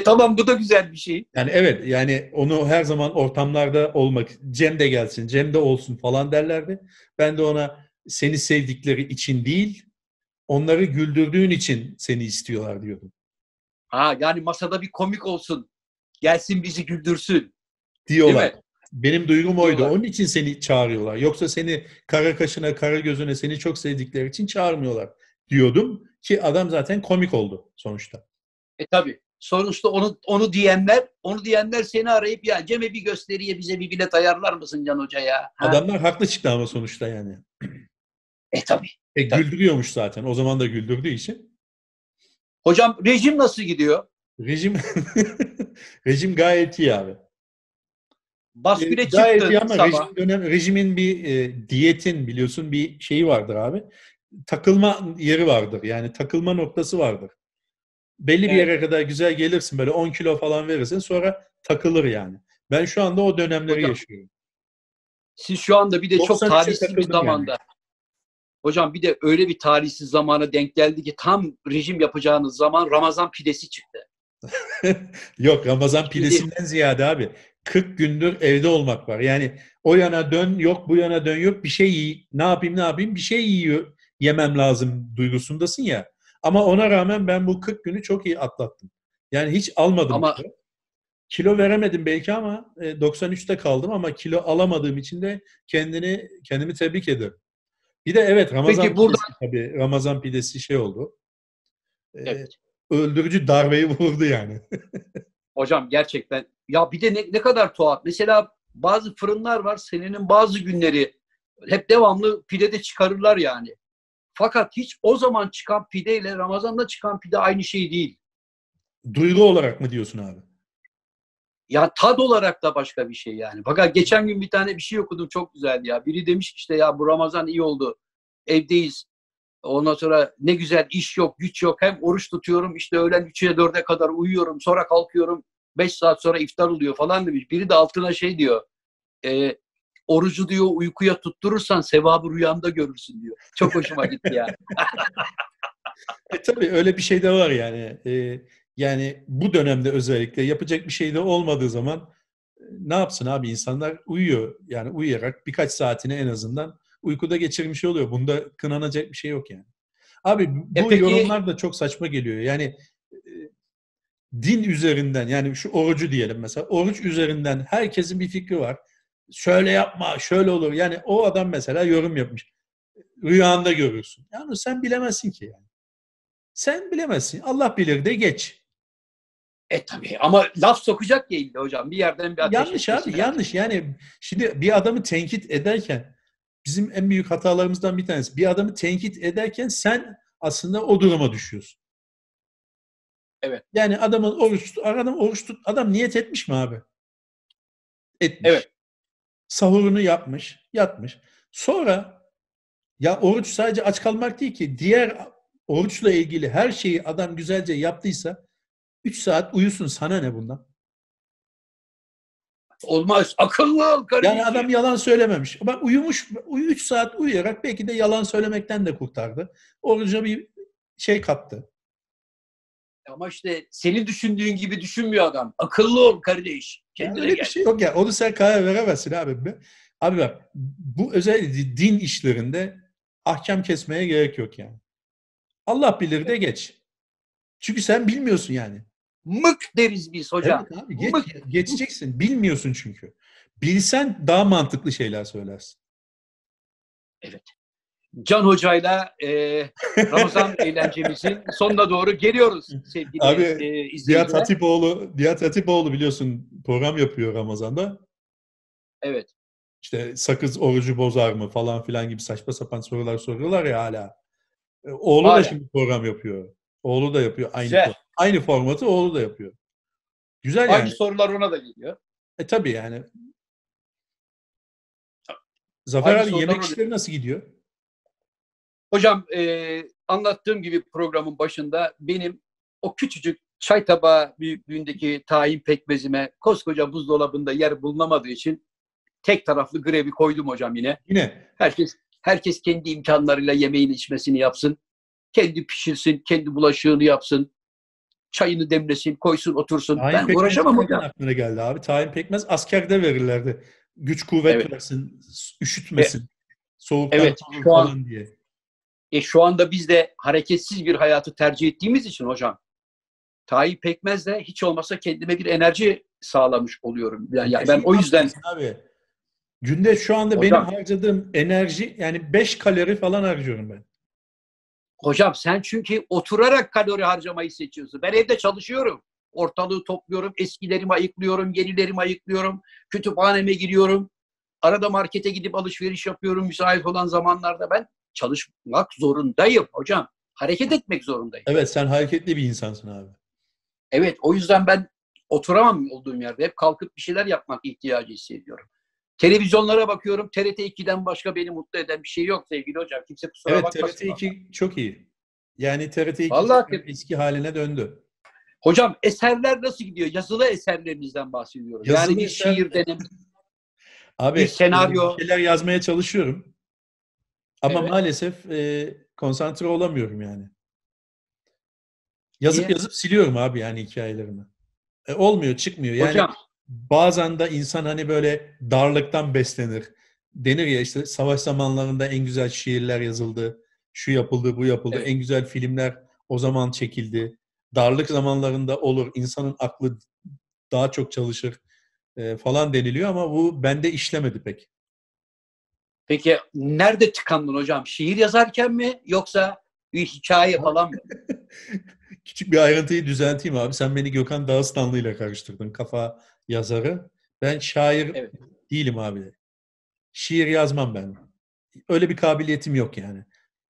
Tamam, bu da güzel bir şey. Yani evet, yani onu her zaman ortamlarda olmak, Cem de gelsin, Cem de olsun falan derlerdi. Ben de ona seni sevdikleri için değil, onları güldürdüğün için seni istiyorlar diyordum. Ha, yani masada bir komik olsun, gelsin bizi güldürsün diyorlar. Benim duygum oydu. Diyorlar. Onun için seni çağırıyorlar. Yoksa seni kara kaşına, kara gözüne, seni çok sevdikleri için çağırmıyorlar diyordum ki adam zaten komik oldu sonuçta. Tabii. Sonuçta onu diyenler seni arayıp ya Cem'e bir gösteriye bize bir bilet ayarlar mısın Can Hoca ya? Ha? Adamlar haklı çıktı ama sonuçta yani. Tabii. Güldürüyormuş zaten. O zaman da güldürdüğü için. Hocam rejim nasıl gidiyor? Rejim gayet iyi abi. Basküle çıktı. Gayet iyi ama rejimin bir diyetin biliyorsun bir şeyi vardır abi. Takılma yeri vardır. Yani takılma noktası vardır. Belli bir yere kadar güzel gelirsin, böyle 10 kilo falan verirsin, sonra takılır yani. Ben şu anda o dönemleri yaşıyorum. Siz şu anda bir de çok talihsiz bir zamanda. Yani. Hocam bir de öyle bir talihsiz zamana denk geldi ki tam rejim yapacağınız zaman Ramazan pidesi çıktı. Yok, Ramazan pidesinden ziyade abi 40 gündür evde olmak var. Yani o yana dön yok, bu yana dön yok, bir şey yiy. Ne yapayım bir şey yemem lazım duygusundasın ya. Ama ona rağmen ben bu 40 günü çok iyi atlattım. Yani hiç almadım. Ama... Kilo veremedim belki ama 93'te kaldım ama kilo alamadığım için de kendimi tebrik ederim. Bir de evet Ramazan pidesi şey oldu. Evet. Öldürücü darbeyi vurdu yani. Hocam gerçekten ya bir de ne kadar tuhaf. Mesela bazı fırınlar var, senenin bazı günleri hep devamlı pide de çıkarırlar yani. Fakat hiç o zaman çıkan pide ile Ramazan'da çıkan pide aynı şey değil. Duygu olarak mı diyorsun abi? Ya tad olarak da başka bir şey yani. Fakat geçen gün bir tane bir şey okudum, çok güzeldi ya. Biri demiş ki işte ya bu Ramazan iyi oldu. Evdeyiz. Ondan sonra ne güzel, iş yok, güç yok. Hem oruç tutuyorum, işte öğlen 3'e 4'e kadar uyuyorum. Sonra kalkıyorum. 5 saat sonra iftar oluyor falan demiş. Biri de altına şey diyor. Orucu diyor uykuya tutturursan sevabı rüyanda görürsün diyor. Çok hoşuma gitti yani. Tabii öyle bir şey de var yani. Yani bu dönemde özellikle yapacak bir şey de olmadığı zaman ne yapsın abi, insanlar uyuyor. Yani uyuyarak birkaç saatini en azından uykuda geçirmiş oluyor. Bunda kınanacak bir şey yok yani. Abi bu yorumlar da çok saçma geliyor. Yani din üzerinden, yani şu orucu diyelim mesela. Oruç üzerinden herkesin bir fikri var. Şöyle yapma, şöyle olur. Yani o adam mesela yorum yapmış. Rüyanda görürsün. Yani sen bilemezsin ki yani. Sen bilemezsin. Allah bilir de geç. Tabii ama laf sokacak ya illa hocam. Bir yerden bir ateş. Yanlış abi, yanlış. Yani şimdi bir adamı tenkit ederken bizim en büyük hatalarımızdan bir tanesi. Bir adamı tenkit ederken sen aslında o duruma düşüyorsun. Evet. Yani adam oruç tut. Adam niyet etmiş mi abi? Etmiş. Evet. Sahurunu yapmış, yatmış. Sonra ya oruç sadece aç kalmak değil ki. Diğer oruçla ilgili her şeyi adam güzelce yaptıysa 3 saat uyusun, sana ne bundan? Olmaz. Akıllı ol kardeşim. Yani adam yalan söylememiş. Bak uyumuş, 3 saat uyuyarak belki de yalan söylemekten de kurtardı. Oruca bir şey kattı. Ama işte seni düşündüğün gibi düşünmüyor adam. Akıllı ol kardeş. Kendine yani öyle gel. Bir şey yok ya. Onu sen karar veremezsin abi. Abi bak, bu özellikle din işlerinde ahkam kesmeye gerek yok yani. Allah bilir de geç. Çünkü sen bilmiyorsun yani. Mık deriz biz hocam. Evet abi, geçeceksin. Bilmiyorsun çünkü. Bilsen daha mantıklı şeyler söylersin. Evet. Can Hoca'yla Ramazan eğlencemizin sonuna doğru geliyoruz sevgili izleyiciler. Nihat Hatipoğlu biliyorsun program yapıyor Ramazan'da. Evet. İşte sakız orucu bozar mı falan filan gibi saçma sapan sorular soruyorlar ya hala. Oğlu da şimdi program yapıyor. Oğlu da yapıyor. Aynı formatı oğlu da yapıyor. Güzel yani. Aynı sorular ona da geliyor. Tabii yani. Zafer abi yemek işleri nasıl gidiyor? Hocam anlattığım gibi programın başında benim o küçücük çay tabağı büyüklüğündeki tahin pekmezime koskoca buzdolabında yer bulunamadığı için tek taraflı grevi koydum hocam yine. Yine. Herkes kendi imkanlarıyla yemeğini içmesini yapsın. Kendi pişirsin, kendi bulaşığını yapsın. Çayını demlesin, koysun, otursun. Tahin ben uğraşamam hocam. Aklına geldi abi. Tahin pekmez askerde verirlerdi. Güç kuvvet versin, üşütmesin. Soğuktan falan diye. Şu anda biz de hareketsiz bir hayatı tercih ettiğimiz için hocam tahin pekmezle hiç olmasa kendime bir enerji sağlamış oluyorum. Yani ben o yüzden... Abi, günde şu anda hocam, benim harcadığım enerji yani 5 kalori falan harcıyorum ben. Hocam sen çünkü oturarak kalori harcamayı seçiyorsun. Ben evde çalışıyorum. Ortalığı topluyorum. Eskilerimi ayıklıyorum. Yenilerimi ayıklıyorum. Kütüphaneme giriyorum. Arada markete gidip alışveriş yapıyorum. Müsait olan zamanlarda ben çalışmak zorundayım hocam. Hareket etmek zorundayım. Evet, sen hareketli bir insansın abi. Evet, o yüzden ben oturamam olduğum yerde. Hep kalkıp bir şeyler yapmak ihtiyacı hissediyorum. Televizyonlara bakıyorum. TRT 2'den başka beni mutlu eden bir şey yok sevgili hocam. Kimse kusura bakmasın. TRT 2 çok iyi. Yani TRT 2 eski haline döndü. Hocam eserler nasıl gidiyor? Yazılı eserlerimizden bahsediyoruz. Yazılı yani bir şiir deneyim. Abi bir senaryo. Şeyler yazmaya çalışıyorum. Ama maalesef konsantre olamıyorum yani. Yazıp siliyorum abi yani hikayelerimi. Olmuyor, çıkmıyor. Yani hocam, bazen de insan hani böyle darlıktan beslenir. Denir ya işte savaş zamanlarında en güzel şiirler yazıldı. Şu yapıldı, bu yapıldı. En güzel filmler o zaman çekildi. Darlık zamanlarında olur. İnsanın aklı daha çok çalışır falan deniliyor ama bu bende işlemedi pek. Peki nerede tıkandın hocam? Şiir yazarken mi yoksa bir hikaye falan mı? Küçük bir ayrıntıyı düzelteyim abi. Sen beni Gökhan Dağıstanlı ile karıştırdın. Kafa yazarı. Ben şair değilim abi. Şiir yazmam ben. Öyle bir kabiliyetim yok yani.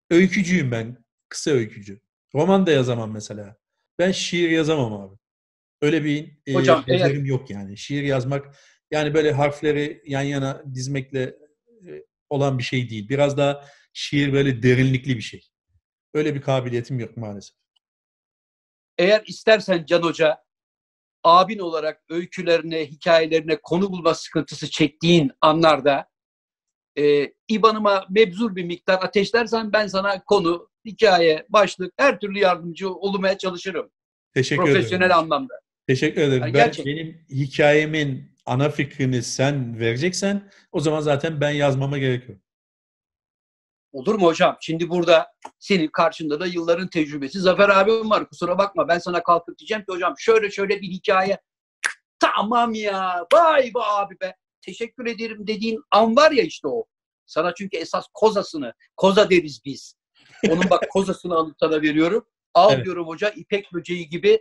Öykücüyüm ben. Kısa öykücü. Roman da yazamam mesela. Ben şiir yazamam abi. Öyle bir becerim yok yani. Şiir yazmak yani böyle harfleri yan yana dizmekle olan bir şey değil. Biraz daha şiir böyle derinlikli bir şey. Öyle bir kabiliyetim yok maalesef. Eğer istersen Can Hoca, abin olarak öykülerine, hikayelerine konu bulma sıkıntısı çektiğin anlarda İBAN'ıma mebzur bir miktar ateşlersen ben sana konu, hikaye, başlık, her türlü yardımcı olmaya çalışırım. Teşekkür ederim. Profesyonel anlamda. Teşekkür ederim. Yani benim hikayemin ana fikrini sen vereceksen o zaman zaten ben yazmama gerek yok. Olur mu hocam? Şimdi burada senin karşında da yılların tecrübesi Zafer abim var. Kusura bakma. Ben sana kalkıp diyeceğim ki hocam şöyle bir hikaye. Tamam ya. Vay be abi be. Teşekkür ederim dediğin an var ya işte o. Sana çünkü esas kozasını, koza deriz biz. Onun bak kozasını alıp sana veriyorum. Al diyorum hoca ipek böceği gibi.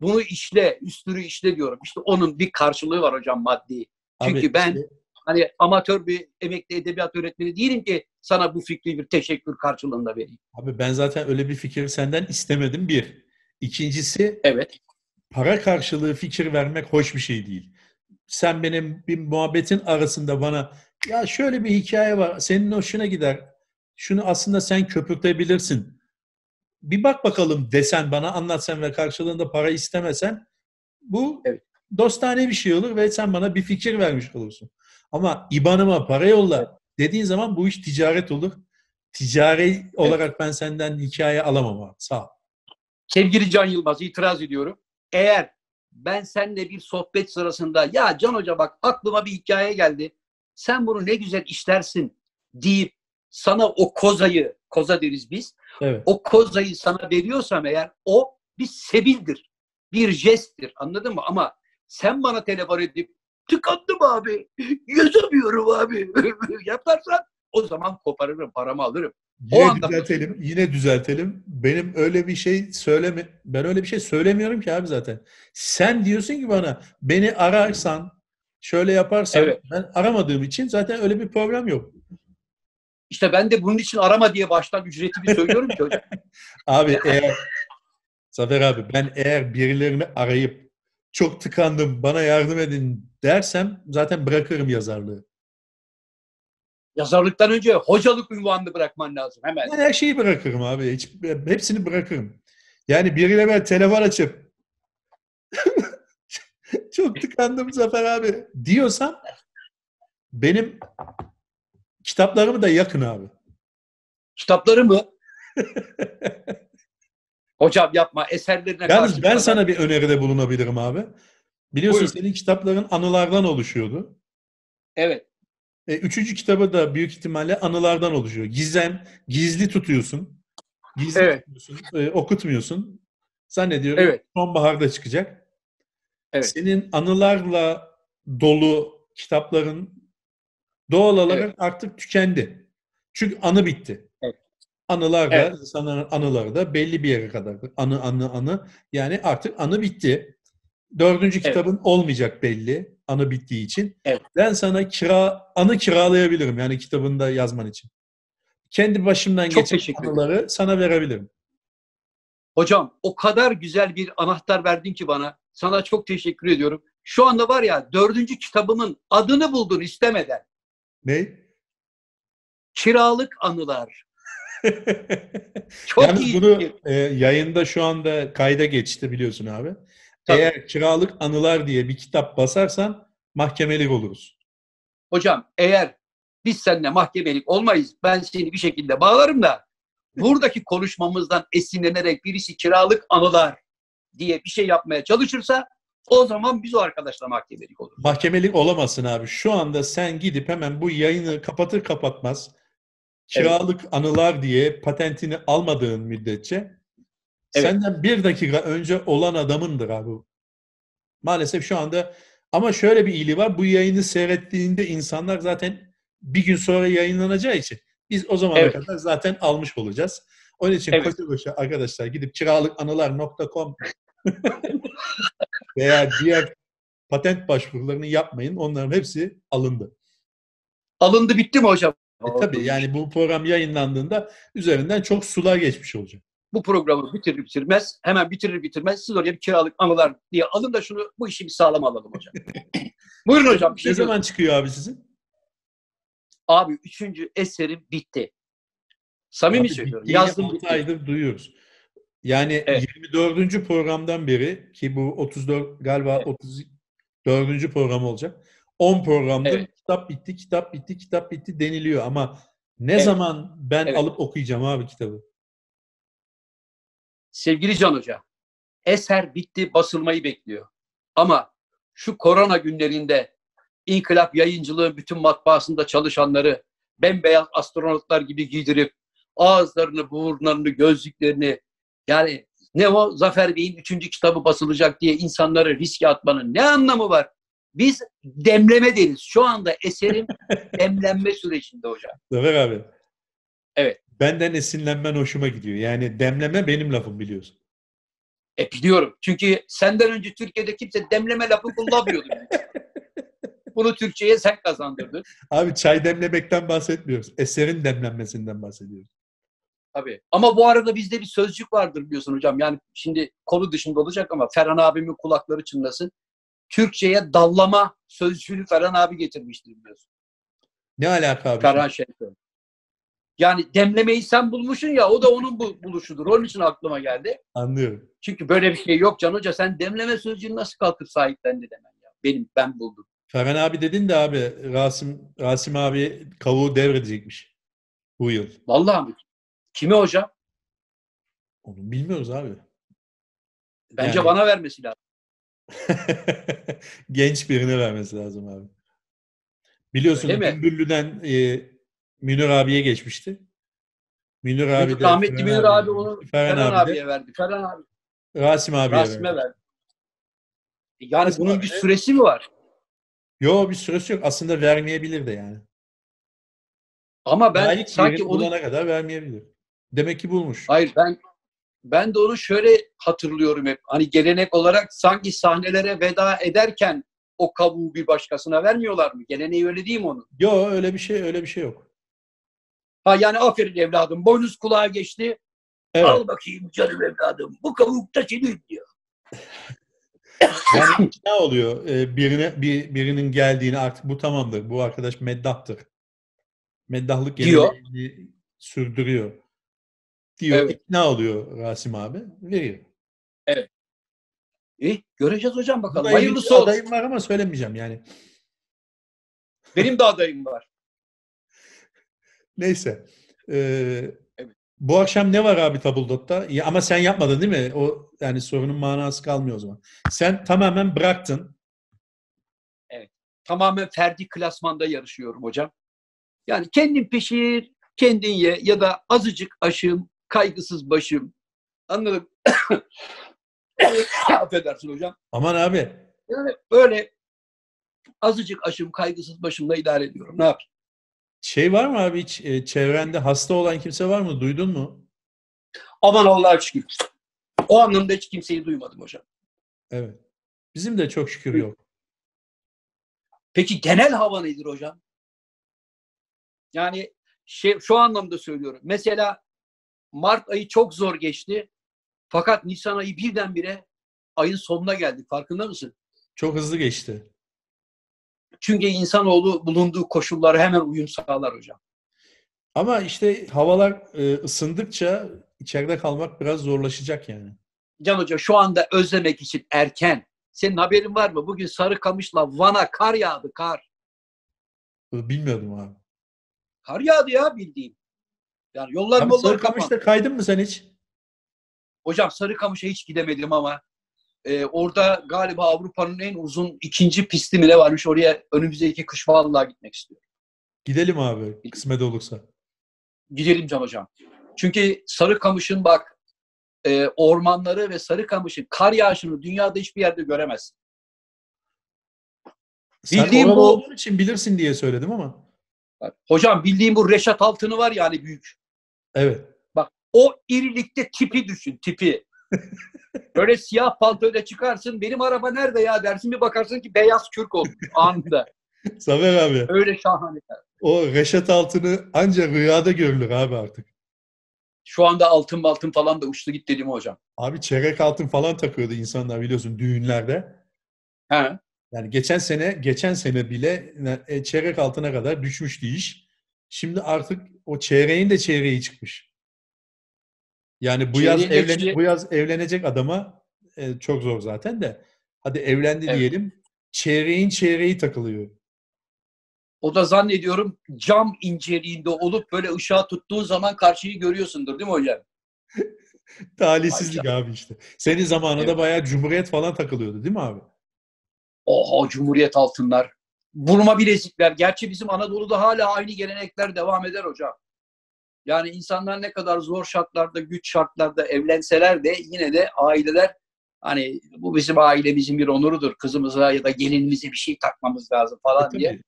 Bunu işle, üstünü işle diyorum. İşte onun bir karşılığı var hocam maddi. Çünkü abi, ben hani amatör bir emekli edebiyat öğretmeni değilim ki sana bu fikri bir teşekkür karşılığında vereyim. Abi ben zaten öyle bir fikir senden istemedim bir. İkincisi para karşılığı fikir vermek hoş bir şey değil. Sen benim bir muhabbetin arasında bana ya şöyle bir hikaye var, senin hoşuna gider. Şunu aslında sen köpürtebilirsin. Bir bak bakalım desen bana anlatsan ve karşılığında para istemesen bu dostane bir şey olur ve sen bana bir fikir vermiş olursun. Ama IBAN'ıma para yolla dediğin zaman bu iş ticaret olur. Ticari olarak ben senden hikaye alamam abi. Sağ ol. Sevgili Can Yılmaz, itiraz ediyorum. Eğer ben seninle bir sohbet sırasında ya Can Hoca bak aklıma bir hikaye geldi, sen bunu ne güzel işlersin deyip sana o kozayı, koza deriz biz, evet, o kozayı sana veriyorsam eğer o bir sebildir, bir jesttir, anladın mı? Ama sen bana telefon edip tıkandım abi, yazamıyorum abi yaparsan o zaman koparırım, paramı alırım. Yine düzeltelim. Benim öyle bir şey söylemiyorum ki abi zaten. Sen diyorsun ki bana, beni ararsan, şöyle yaparsan, evet, ben aramadığım için zaten öyle bir problem yok. İşte ben de bunun için arama diye baştan ücretimi söylüyorum ki hocam. Abi eğer Zafer abi, ben eğer birilerini arayıp çok tıkandım, bana yardım edin dersem zaten bırakırım yazarlığı. Yazarlıktan önce hocalık unvanını bırakman lazım hemen. Ben her şeyi bırakırım abi. Hepsini bırakırım. Yani biriyle ben telefon açıp çok tıkandım Zafer abi diyorsam benim kitaplarımı da yakın abi. Kitapları mı? Hocam yapma, eserlerine karşı. Yalnız ben sana bir öneride bulunabilirim abi. Biliyorsun, buyur, senin kitapların anılardan oluşuyordu. Evet. Üçüncü kitabı da büyük ihtimalle anılardan oluşuyor. Gizli tutuyorsun. Evet. Tutuyorsun, okutmuyorsun. Zannediyorum, evet, sonbaharda çıkacak. Evet. Senin anılarla dolu kitapların doğal olarak, evet, artık tükendi. Çünkü anı bitti. Evet. Anılar da, evet, insanların anıları da belli bir yere kadardır. Anı. Yani artık anı bitti. Dördüncü, evet, kitabın olmayacak belli. Anı bittiği için. Evet. Ben sana anı kiralayabilirim. Yani kitabında yazman için. Kendi başımdan geçen anıları sana verebilirim. Hocam o kadar güzel bir anahtar verdin ki bana. Sana çok teşekkür ediyorum. Şu anda var ya, dördüncü kitabımın adını buldun istemeden. Ne? Kiralık Anılar. Çok yani iyi. Bunu yayında şu anda kayda geçti biliyorsun abi. Tabii. Eğer Kiralık Anılar diye bir kitap basarsan mahkemelik oluruz. Hocam eğer biz seninle mahkemelik olmayız, ben seni bir şekilde bağlarım da buradaki konuşmamızdan esinlenerek birisi Kiralık Anılar diye bir şey yapmaya çalışırsa o zaman biz o arkadaşla mahkemelik oluruz. Mahkemelik olamazsın abi. Şu anda sen gidip hemen bu yayını kapatır kapatmaz Kiralık, evet, Anılar diye patentini almadığın müddetçe, evet, senden bir dakika önce olan adamındır abi. Maalesef şu anda, ama şöyle bir iyiliği var. Bu yayını seyrettiğinde insanlar zaten bir gün sonra yayınlanacağı için biz o zamana, evet, kadar zaten almış olacağız. Onun için, evet, koşa arkadaşlar gidip kiralakanılar.com veya diğer patent başvurularını yapmayın. Onların hepsi alındı. Alındı, bitti mi hocam? Tabii yani bu program yayınlandığında üzerinden çok sular geçmiş olacak. Bu programı bitirir bitirmez siz oraya bir Kiralık Anılar diye alın da şunu, bu işi bir sağlam alalım hocam. Buyurun hocam. Ne zaman çıkıyor abi sizin? Abi 3. eserim bitti. Samimi söylüyorum. Yazdım, 6 aydır duyuyoruz. Yani, evet, 24. programdan beri ki bu 34 galiba, evet, 34. program olacak. 10 programda, evet, kitap bitti deniliyor ama ne, evet, zaman ben, evet, alıp okuyacağım abi kitabı? Sevgili Can Hoca, eser bitti, basılmayı bekliyor. Ama şu korona günlerinde İnkılap Yayıncılığı bütün matbaasında çalışanları bembeyaz astronotlar gibi giydirip ağızlarını, burnlarını, gözlüklerini, yani ne o Zafer Bey'in 3. kitabı basılacak diye insanları riske atmanın ne anlamı var? Biz demleme deriz. Şu anda eserin demlenme sürecinde hocam. Zafer abi. Evet. Benden esinlenmen hoşuma gidiyor. Yani demleme benim lafım biliyorsun. Biliyorum. Çünkü senden önce Türkiye'de kimse demleme lafı kullanmıyordu. Bunu Türkçe'ye sen kazandırdın. Abi çay demlemekten bahsetmiyoruz. Eserin demlenmesinden bahsediyoruz. Tabii. Ama bu arada bizde bir sözcük vardır biliyorsun hocam. Yani şimdi konu dışında olacak ama Ferhan abimin kulakları çınlasın. Türkçe'ye dallama sözcüğünü Ferhan abi getirmiştir biliyorsun. Ne alaka abi? Ferhan Şenköy. Yani demlemeyi sen bulmuşsun ya, o da onun buluşudur. Onun için aklıma geldi. Anlıyorum. Çünkü böyle bir şey yok Can Hoca. Sen demleme sözcüğünü nasıl kalkıp sahiplendi demen ya. Ben buldum. Ferhan abi dedin de abi Rasim abi kavuğu devredecekmiş bu yıl. Vallahi mi? Kimi hocam? Onu bilmiyoruz abi. Bence yani... bana vermesi lazım. Genç birine vermesi lazım abi. Biliyorsun Dümbüllü'den Münir abiye geçmişti. Münir abi de rahmetli Münir abi onu Ferhan abiye verdi. Ferhan abi. Rasim abiye verdi. Yani Rasim bunun bir süresi mi var? Yok, bir süresi yok. Aslında vermeyebilir de yani. Ama ben Malik sanki onu bulana kadar vermeyebilir. Demek ki bulmuş. Hayır, ben de onu şöyle hatırlıyorum hep. Hani gelenek olarak sanki sahnelere veda ederken o kabuğu bir başkasına vermiyorlar mı? Geleneği öyle değil mi onun? Yok, öyle bir şey yok. Ha yani aferin evladım, boynuz kulağa geçti. Evet. Al bakayım canım evladım, bu kavuk da senin diyor. Yani ikna oluyor birinin geldiğini, artık bu tamamdır, bu arkadaş meddahtır. Meddahlık geleneğini sürdürüyor diyor. Evet. İkna oluyor Rasim abi, veriyor. Evet. Göreceğiz hocam bakalım. Hayırlısı olsun. Adayım var ama söylemeyeceğim yani. Benim de adayım var. Neyse. Evet. Bu akşam ne var abi Tabuldat'ta? Ya, ama sen yapmadın değil mi? O yani sorunun manası kalmıyor o zaman. Sen tamamen bıraktın. Evet. Tamamen ferdi klasmanda yarışıyorum hocam. Yani kendin pişir, kendin ye ya da azıcık aşım, kaygısız başım. Anladım. Affedersin hocam. Aman abi. Yani böyle azıcık aşım, kaygısız başımla idare ediyorum. Ne yapayım? Şey var mı abi, hiç çevrende hasta olan kimse var mı? Duydun mu? Aman Allah'a şükür. O anlamda hiç kimseyi duymadım hocam. Evet. Bizim de çok şükür yok. Peki genel hava nedir hocam? Yani şu anlamda söylüyorum. Mesela Mart ayı çok zor geçti. Fakat Nisan ayı birdenbire ayın sonuna geldik. Farkında mısın? Çok hızlı geçti. Çünkü insanoğlu bulunduğu koşullara hemen uyum sağlar hocam. Ama işte havalar ısındıkça içeride kalmak biraz zorlaşacak yani. Can Hoca şu anda özlemek için erken. Senin haberin var mı? Bugün Sarıkamış'la Van'a kar yağdı, kar. Bilmiyordum abi. Kar yağdı ya bildiğim. Yani yollar mollar Sarıkamış'ta kaydın mı sen hiç? Hocam Sarıkamış'a hiç gidemedim ama orada galiba Avrupa'nın en uzun ikinci pisti bile varmış. Oraya önümüzdeki kış vallahi gitmek istiyorum. Gidelim abi kısmet olursa. Gidelim Can Hocam. Çünkü Sarıkamış'ın bak ormanları ve Sarıkamış'ın kar yağışını dünyada hiçbir yerde göremezsin. Sen bildiğim bu olduğun için bilirsin diye söyledim ama. Bak, hocam bildiğim bu Reşat Altın'ı var yani büyük. Evet. O irilikte tipi düşün, tipi. Böyle siyah paltoyla çıkarsın, benim araba nerede ya dersin, bir bakarsın ki beyaz kürk olmuş anında. Saber abi. Öyle şahane. O Reşat Altın'ı ancak rüyada görülür abi artık. Şu anda altın falan da uçtu gitti değil mi hocam? Abi çeyrek altın falan takıyordu insanlar biliyorsun düğünlerde. He. Yani geçen sene bile çeyrek altına kadar düşmüştü iş. Şimdi artık o çeyreğin de çeyreği çıkmış. Yani bu yaz evlenecek adama çok zor zaten de. Hadi evlendi diyelim. Çeyreğin çeyreği takılıyor. O da zannediyorum cam inceliğinde olup böyle ışığa tuttuğun zaman karşıyı görüyorsundur değil mi hocam? Talihsizlik abi işte. Senin zamanında bayağı Cumhuriyet falan takılıyordu değil mi abi? Oha Cumhuriyet altınlar. Burma bilezikler. Gerçi bizim Anadolu'da hala aynı gelenekler devam eder hocam. Yani insanlar ne kadar zor şartlarda, güç şartlarda evlenseler de yine de aileler hani bu bizim ailemizin bir onurudur. Kızımıza ya da gelinimize bir şey takmamız lazım falan diye.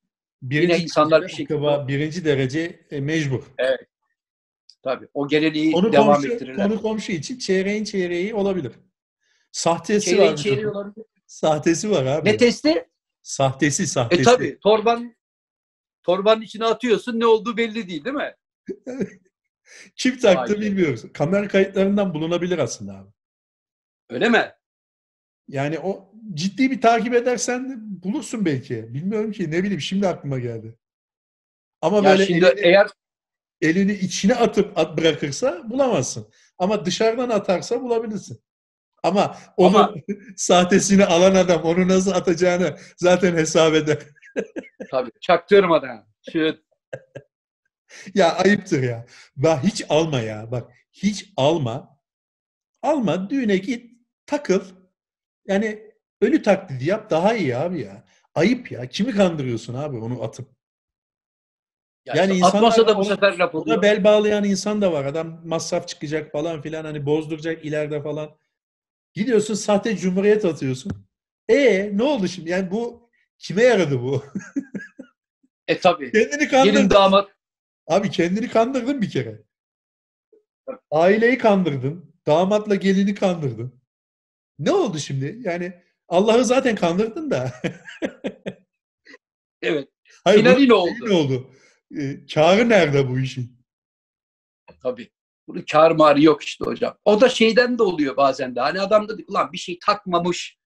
Yine insanlar bir şekilde... Birinci derece mecbur. Evet. Tabii. O geleneği devam ettirirler. Konu komşu için çeyreğin çeyreği olabilir. Sahtesi var. Sahtesi var abi. Ne testi? Sahtesi. Tabii. Torbanın içine atıyorsun, ne olduğu belli değil mi? Kim taktı bilmiyoruz. Kamera kayıtlarından bulunabilir aslında abi. Öyle mi? Yani o ciddi bir takip edersen bulursun belki. Bilmiyorum ki, ne bileyim, şimdi aklıma geldi. Ama ya böyle şimdi eğer elini içine atıp bırakırsa bulamazsın. Ama dışarıdan atarsa bulabilirsin. Ama onu sahtesini alan adam onu nasıl atacağını zaten hesap eder. Tabii çaktırmadan. Ya ayıptır ya. Bak hiç alma ya. Bak hiç alma. Alma, düğüne git, takıl. Yani ölü taklidi yap, daha iyi abi ya. Ayıp ya. Kimi kandırıyorsun abi onu atıp? Yani işte atmasa da bu sefer laf oluyor. Ona bel bağlayan insan da var. Adam masraf çıkacak falan filan, hani bozduracak ileride falan. Gidiyorsun sahte cumhuriyet atıyorsun. Ne oldu şimdi? Yani bu kime yaradı bu? Tabii. Kendini kandırdın. Gelin damat. Abi kendini kandırdın bir kere. Tabii. Aileyi kandırdın. Damatla gelini kandırdın. Ne oldu şimdi? Yani Allah'ı zaten kandırdın da. Evet. Hayır, finali ne oldu? Ne oldu? Kârı nerede bu işin? Tabii. Bunun kâr marı yok işte hocam. O da şeyden de oluyor bazen de. Hani adam da ulan bir şey takmamış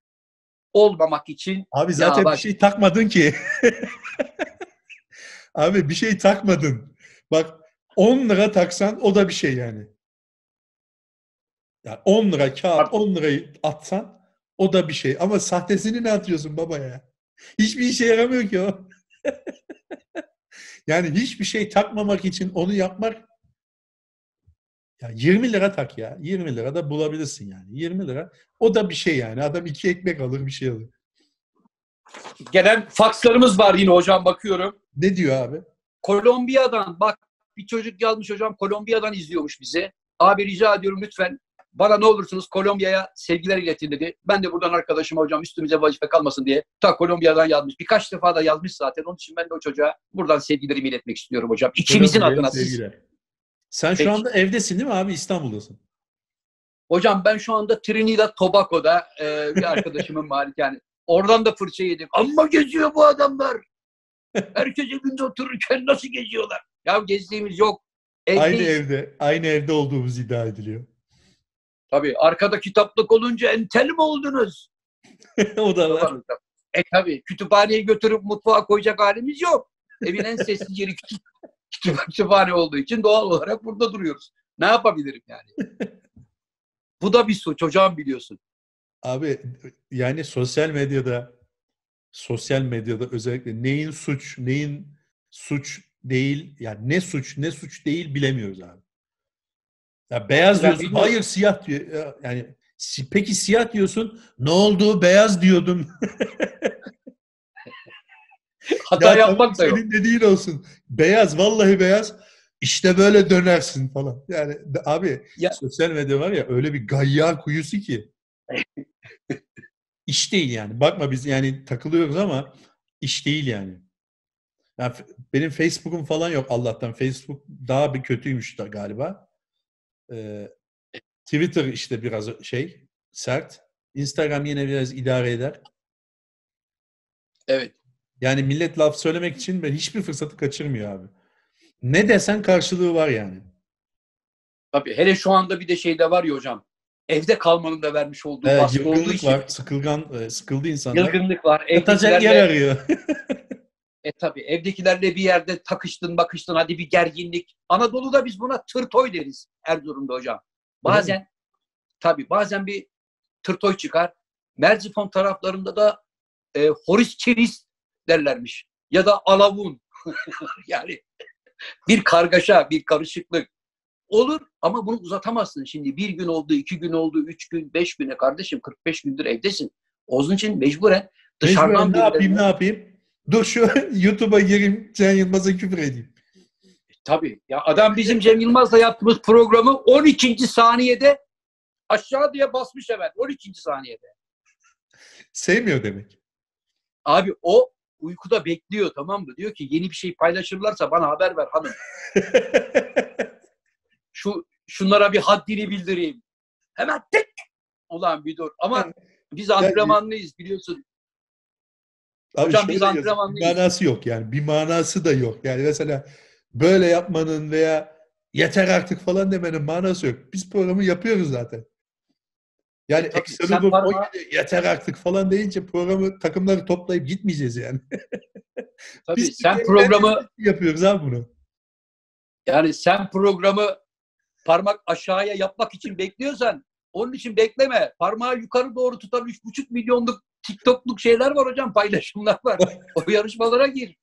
olmamak için. Abi zaten bir şey takmadın ki. Abi bir şey takmadın. Bak 10 lira taksan o da bir şey yani. Yani 10 lira kağıt, 10 lirayı atsan o da bir şey. Ama sahtesini ne atıyorsun baba ya? Hiçbir işe yaramıyor ki o. Yani hiçbir şey takmamak için onu yapmak, ya 20 lira tak ya. 20 lira da bulabilirsin yani. 20 lira o da bir şey yani. Adam 2 ekmek alır, bir şey alır. Gelen fakslarımız var yine hocam, bakıyorum. Ne diyor abi? Kolombiya'dan, bak bir çocuk yazmış hocam, Kolombiya'dan izliyormuş bizi. Abi rica ediyorum lütfen bana ne olursunuz Kolombiya'ya sevgiler iletin dedi. Ben de buradan arkadaşıma hocam üstümüze vazife kalmasın diye ta Kolombiya'dan yazmış. Birkaç defa da yazmış zaten. Onun için ben de o çocuğa buradan sevgilerimi iletmek istiyorum hocam. İkimizin adına siz. Sen peki, şu anda evdesin değil mi abi? İstanbul'dasın. Hocam ben şu anda Trinidad Tobago'da bir arkadaşımın malikane. Yani oradan da fırça yedim. Amma geziyor bu adamlar. Herkes evinde otururken nasıl geziyorlar? Ya gezdiğimiz yok. Evdeyiz. Aynı evde olduğumuz iddia ediliyor. Tabii arkada kitaplık olunca entel mi oldunuz? O da var. Tabii kütüphaneye götürüp mutfağa koyacak halimiz yok. Evin en sessiz yeri kütüphane olduğu için doğal olarak burada duruyoruz. Ne yapabilirim yani? Bu da bir suç hocam, biliyorsun. Abi yani sosyal medyada özellikle neyin suç değil yani ne suç değil bilemiyoruz abi. Ya beyaz diyorsun, hayır siyah diyor. Yani peki siyah diyorsun, ne oldu beyaz diyordum. Hata ya, yapmak da yok. Senin dediğin olsun. Beyaz, vallahi beyaz. İşte böyle dönersin falan. Yani abi ya, sosyal medya var ya öyle bir gayyar kuyusu ki. İş değil yani. Bakma biz yani takılıyoruz ama iş değil yani. Yani benim Facebook'um falan yok Allah'tan. Facebook daha bir kötüymüş da galiba. Twitter işte biraz şey sert. Instagram yine biraz idare eder. Evet. Yani millet laf söylemek için ben hiçbir fırsatı kaçırmıyor abi. Ne desen karşılığı var yani. Tabii hele şu anda bir de şey de var ya hocam. Evde kalmanın da vermiş olduğu baskı olduğu için. Var, sıkıldı insanlar. Yılgınlık var. Yatacak yer arıyor. Tabii evdekilerle bir yerde takıştın bakıştın, hadi bir gerginlik. Anadolu'da biz buna tırtoy deriz Erzurum'da hocam. Bazen bir tırtoy çıkar. Merzifon taraflarında da horis çeliz derlermiş. Ya da alavun. Yani bir kargaşa, bir karışıklık olur ama bunu uzatamazsın. Şimdi bir gün oldu, 2 gün oldu, 3 gün, 5 güne kardeşim 45 gündür evdesin. Onun için mecburen dışarıdan... Ne yapayım? Dur şu YouTube'a gireyim, Cem Yılmaz'a küfür edeyim. Tabii. Ya adam bizim Cem Yılmaz'la yaptığımız programı 12. saniyede aşağı diye basmış hemen. 12. saniyede. Sevmiyor demek. Abi o uykuda bekliyor, tamam mı? Diyor ki yeni bir şey paylaşırlarsa bana haber ver hanım. Şunlara bir haddini bildireyim. Hemen tık! Ulan bir dur. Ama biz antrenmanlıyız biliyorsun. Abi hocam biz antrenmanlıyız. Bir manası yok yani. Bir manası da yok. Yani mesela böyle yapmanın veya yeter artık falan demenin manası yok. Biz programı yapıyoruz zaten. Yani Eksel'in yeter artık falan deyince takımları toplayıp gitmeyeceğiz yani. Tabii, biz sen programı yapıyoruz abi bunu. Yani sen programı parmak aşağıya yapmak için bekliyorsan onun için bekleme. Parmağı yukarı doğru tutan 3,5 milyonluk TikTok'luk şeyler var hocam, paylaşımlar var. O yarışmalara gir.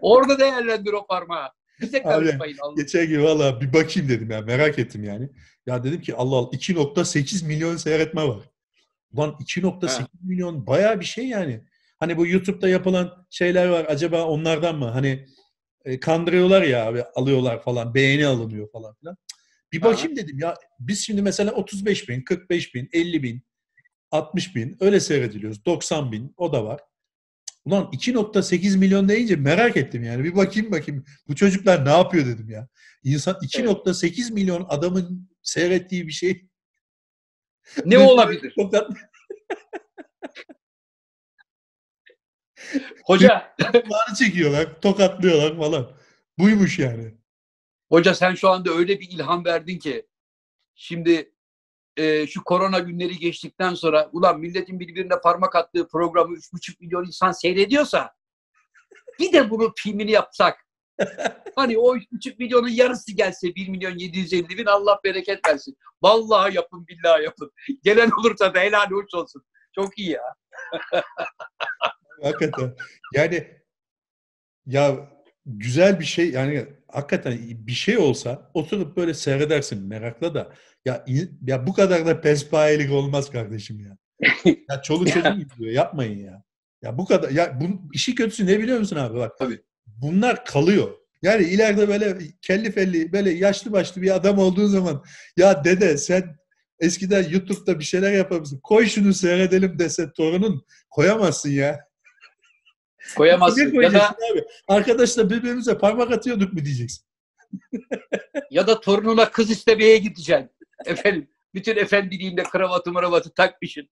Orada değerlendir o parmağı. Bize karışmayın. Geçen gün valla bir bakayım dedim ya, merak ettim yani. Ya dedim ki Allah Allah, 2.8 milyon seyretme var. Ulan 2.8 milyon bayağı bir şey yani. Hani bu YouTube'da yapılan şeyler var, acaba onlardan mı? Hani kandırıyorlar ya abi, alıyorlar falan, beğeni alınıyor falan filan. Bir bakayım dedim ya, biz şimdi mesela 35 bin, 45 bin, 50 bin, 60 bin öyle seyrediliyoruz. 90 bin o da var. Ulan 2.8 milyon deyince merak ettim yani. Bir bakayım bu çocuklar ne yapıyor dedim ya. İnsan 2.8 milyon adamın seyrettiği bir şey ne olabilir? Hoca kulağını çekiyorlar, tokatlıyorlar falan. Buymuş yani. Hoca sen şu anda öyle bir ilham verdin ki şimdi şu korona günleri geçtikten sonra ulan milletin birbirine parmak attığı programı 3,5 milyon insan seyrediyorsa bir de bunun filmini yapsak. Hani o 3,5 milyonun yarısı gelse 1 milyon 750 bin Allah bereket versin. Vallahi yapın, billahi yapın. Gelen olursa da helal hoş olsun. Çok iyi ya. Hakikaten. Yani ya güzel bir şey yani, hakikaten bir şey olsa oturup böyle seyredersin merakla da. Ya bu kadar da pespayelik olmaz kardeşim ya. Ya çoluk çocuğu gidiyor. Yapmayın ya. Ya bu kadar ya, bu işi kötüsü ne biliyor musun abi? Bak tabii. Bunlar kalıyor. Yani ileride böyle kelli felli böyle yaşlı başlı bir adam olduğun zaman ya dede sen eskiden YouTube'da bir şeyler yapamazsın. Koy şunu seyredelim dese torunun, koyamazsın ya. Koyamazsın. Ya da abi, arkadaşla birbirimize parmak atıyorduk mu diyeceksin. Ya da torununa kız istemeye gideceksin. Efendim, bütün efendiliğinde kravatı takmışsın.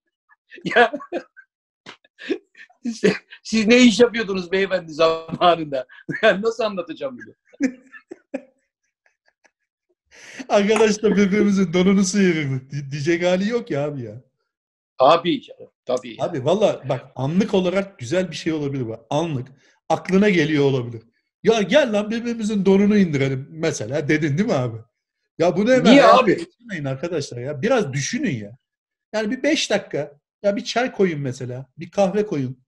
Ya siz ne iş yapıyordunuz beyefendi zamanında? Yani nasıl anlatacağım bunu? Arkadaşlar birbirimizin donunu sıyırırdık. Diyecek hali yok ya abi ya. Abi canım, tabii. Abi valla bak, anlık olarak güzel bir şey olabilir bu. Anlık. Aklına geliyor olabilir. Ya gel lan birbirimizin donunu indirelim mesela dedin değil mi abi? Ya bunu hemen... Niye abi? Düşünmeyin arkadaşlar ya. Biraz düşünün ya. Yani bir 5 dakika. Ya bir çay koyun mesela. Bir kahve koyun.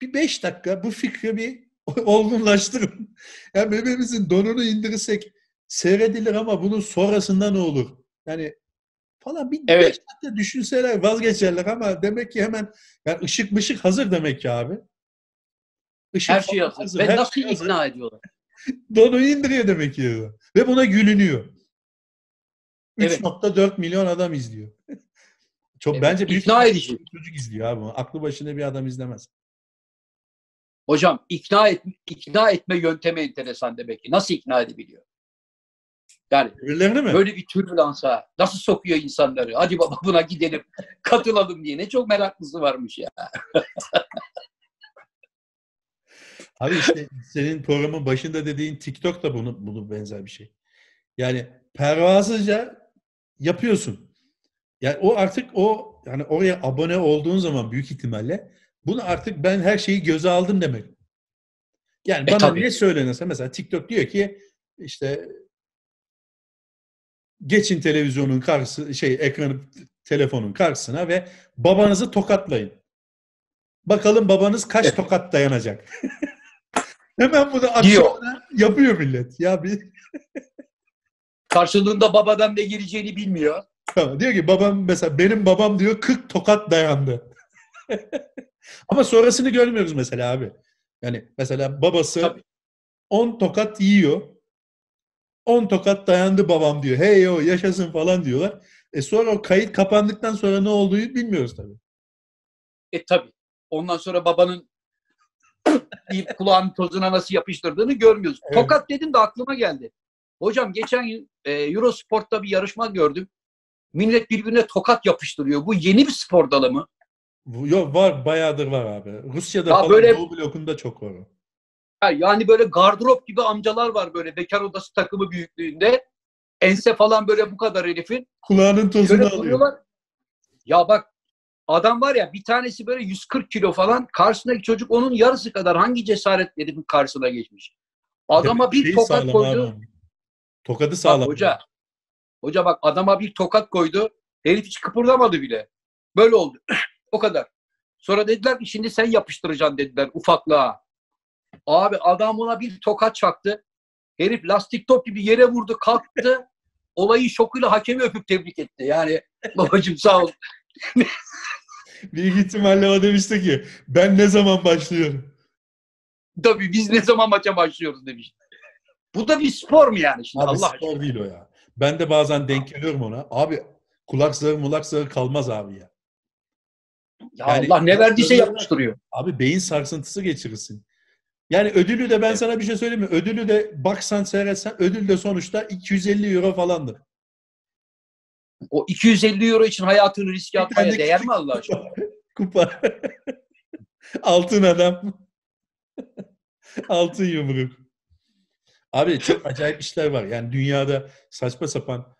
Bir 5 dakika bu fikri bir olgunlaştırın. Yani birbirimizin donunu indirirsek seyredilir ama bunun sonrasında ne olur? Yani falan bir 5 dakika düşünseler vazgeçerler ama demek ki hemen yani ışık mışık hazır demek ki abi. Işık her şey hazır. Ve nasıl şey ikna hazır ediyorlar? Donu indiriyor demek ki. Ve buna gülünüyor. 3.4 milyon adam izliyor. Çok bence büyük ikna edici. Çocuk izliyor abi. Aklı başında bir adam izlemez. Hocam ikna etme yöntemi enteresan demek ki. Nasıl ikna edebiliyor? Yani böyle bir türbülansa nasıl sokuyor insanları? Hadi baba buna gidelim, katılalım diye. Ne çok meraklısı varmış ya. Abi işte senin programın başında dediğin TikTok da bunu benzer bir şey. Yani pervasızca yapıyorsun. Yani o artık o yani oraya abone olduğun zaman büyük ihtimalle bunu artık ben her şeyi göze aldım demek. Yani bana ne söylenirse mesela TikTok diyor ki işte geçin televizyonun karşısına, ekranı telefonun karşısına ve babanızı tokatlayın. Bakalım babanız kaç tokat dayanacak. Hemen bunu akşamına yapıyor millet. Ya bir karşılığında babadan ne geleceğini bilmiyor. Tamam, diyor ki babam mesela benim babam diyor 40 tokat dayandı. Ama sonrasını görmüyoruz mesela abi. Yani mesela babası 10 tokat yiyor. 10 tokat dayandı babam diyor. Hey o yaşasın falan diyorlar. Sonra o kayıt kapandıktan sonra ne olduğunu bilmiyoruz tabii. Tabii. Ondan sonra babanın deyip kulağının tozuna nasıl yapıştırdığını görmüyoruz. Evet. Tokat dedin de aklıma geldi. Hocam geçen yıl Eurosport'ta bir yarışma gördüm. Millet birbirine tokat yapıştırıyor. Bu yeni bir spor dalı mı? Yok var, bayağıdır var abi. Rusya'da ya falan böyle... Doğu blokunda çok var. Yani böyle gardırop gibi amcalar var böyle bekar odası takımı büyüklüğünde. Ense falan böyle bu kadar herifin. Kulağının tozunu alıyor. Ya bak adam var ya, bir tanesi böyle 140 kilo falan, karşısındaki çocuk onun yarısı kadar, hangi cesaret herifin karşısına geçmiş. Adama bir tokat koydu. Abi. Tokadı sağlam. Bak, hoca bak adama bir tokat koydu. Herif hiç kıpırdamadı bile. Böyle oldu. O kadar. Sonra dediler ki şimdi sen yapıştıracaksın dediler ufaklığa. Abi adam buna bir tokat çaktı. Herif lastik top gibi yere vurdu, kalktı. Olayın şokuyla hakemi öpüp tebrik etti. Yani babacığım sağ ol. Büyük ihtimalle o demişti ki ben ne zaman başlıyorum? Tabii biz ne zaman maça başlıyoruz demişti. Bu da bir spor mu yani? Şimdi abi Allah spor aşkına. Değil o ya. Ben de bazen denk geliyorum ona. Abi kulak sığır mulak sığır kalmaz abi ya. Ya yani, Allah ne verdiyse yapıştırıyor. Abi beyin sarsıntısı geçirirsin. Yani ödülü de ben sana bir şey söyleyeyim mi? Ödülü de baksan seyretsen ödül de sonuçta 250 euro falandır. O 250 euro için hayatını riske atmaya değer mi Allah aşkına? Kupa. Altın adam. Altın yumruk. Abi çok acayip işler var. Yani dünyada saçma sapan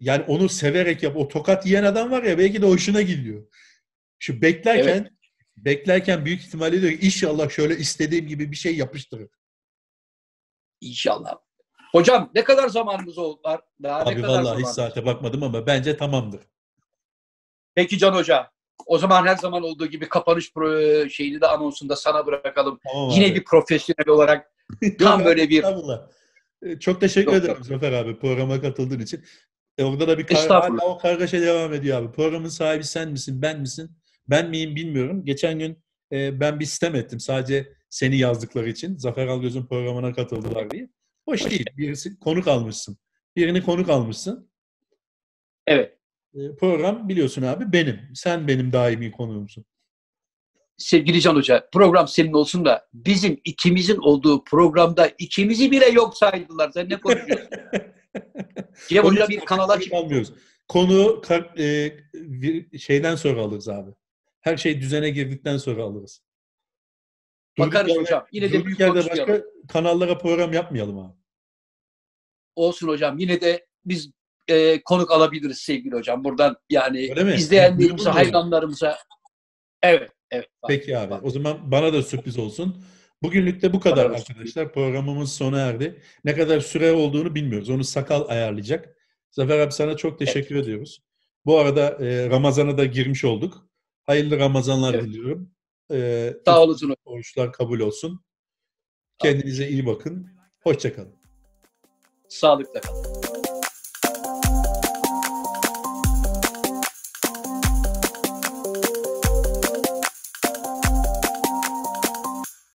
yani onu severek yap. O tokat yiyen adam var ya belki de hoşuna gidiyor. Şu beklerken evet. Beklerken büyük ihtimalle diyor ki inşallah şöyle istediğim gibi bir şey yapıştırır. İnşallah. Hocam ne kadar zamanımız var? Daha abi ne kadar vallahi hiç saate bakmadım ama bence tamamdır. Peki Can Hoca. O zaman her zaman olduğu gibi kapanış şeyini de anonsunda sana bırakalım. Tamam, yine abi. Bir profesyonel olarak tam böyle bir... Çok teşekkür ederim Zafer abi programa katıldığın için. Orada da bir o kargaşa devam ediyor abi. Programın sahibi sen misin, ben misin? Ben miyim bilmiyorum. Geçen gün ben bir sistem ettim. Sadece seni yazdıkları için. Zafer Algöz'ün programına katıldılar diye. Hoş değil. Birisi konuk almışsın. Birini konuk almışsın. Evet. Program biliyorsun abi benim. Sen benim daimi konuğumsun. Sevgili Can Hoca, program senin olsun da bizim ikimizin olduğu programda ikimizi bile yok saydılar. Sen ne konuşuyorsun? Cem Hoca bir kanala çıkmıyoruz. Konu şeyden sonra alırız abi. Her şey düzene girdikten sonra alırız. Bakarız durduk hocam. Yine de büyük başka kanallara program yapmayalım abi. Olsun hocam. Yine de biz konuk alabiliriz sevgili hocam. Buradan yani izleyenlerimize, hayranlarımıza. Evet. Evet. Peki abi. O zaman bana da sürpriz olsun. Bugünlük de bu kadar arkadaşlar. Programımız sona erdi. Ne kadar süre olduğunu bilmiyoruz. Onu Sakal ayarlayacak. Zafer abi sana çok teşekkür ediyoruz. Bu arada Ramazan'a da girmiş olduk. Hayırlı Ramazanlar diliyorum. Sağ olun. Oruçlar kabul olsun. Kendinize iyi bakın. Hoşça kalın. Sağlıkla kalın.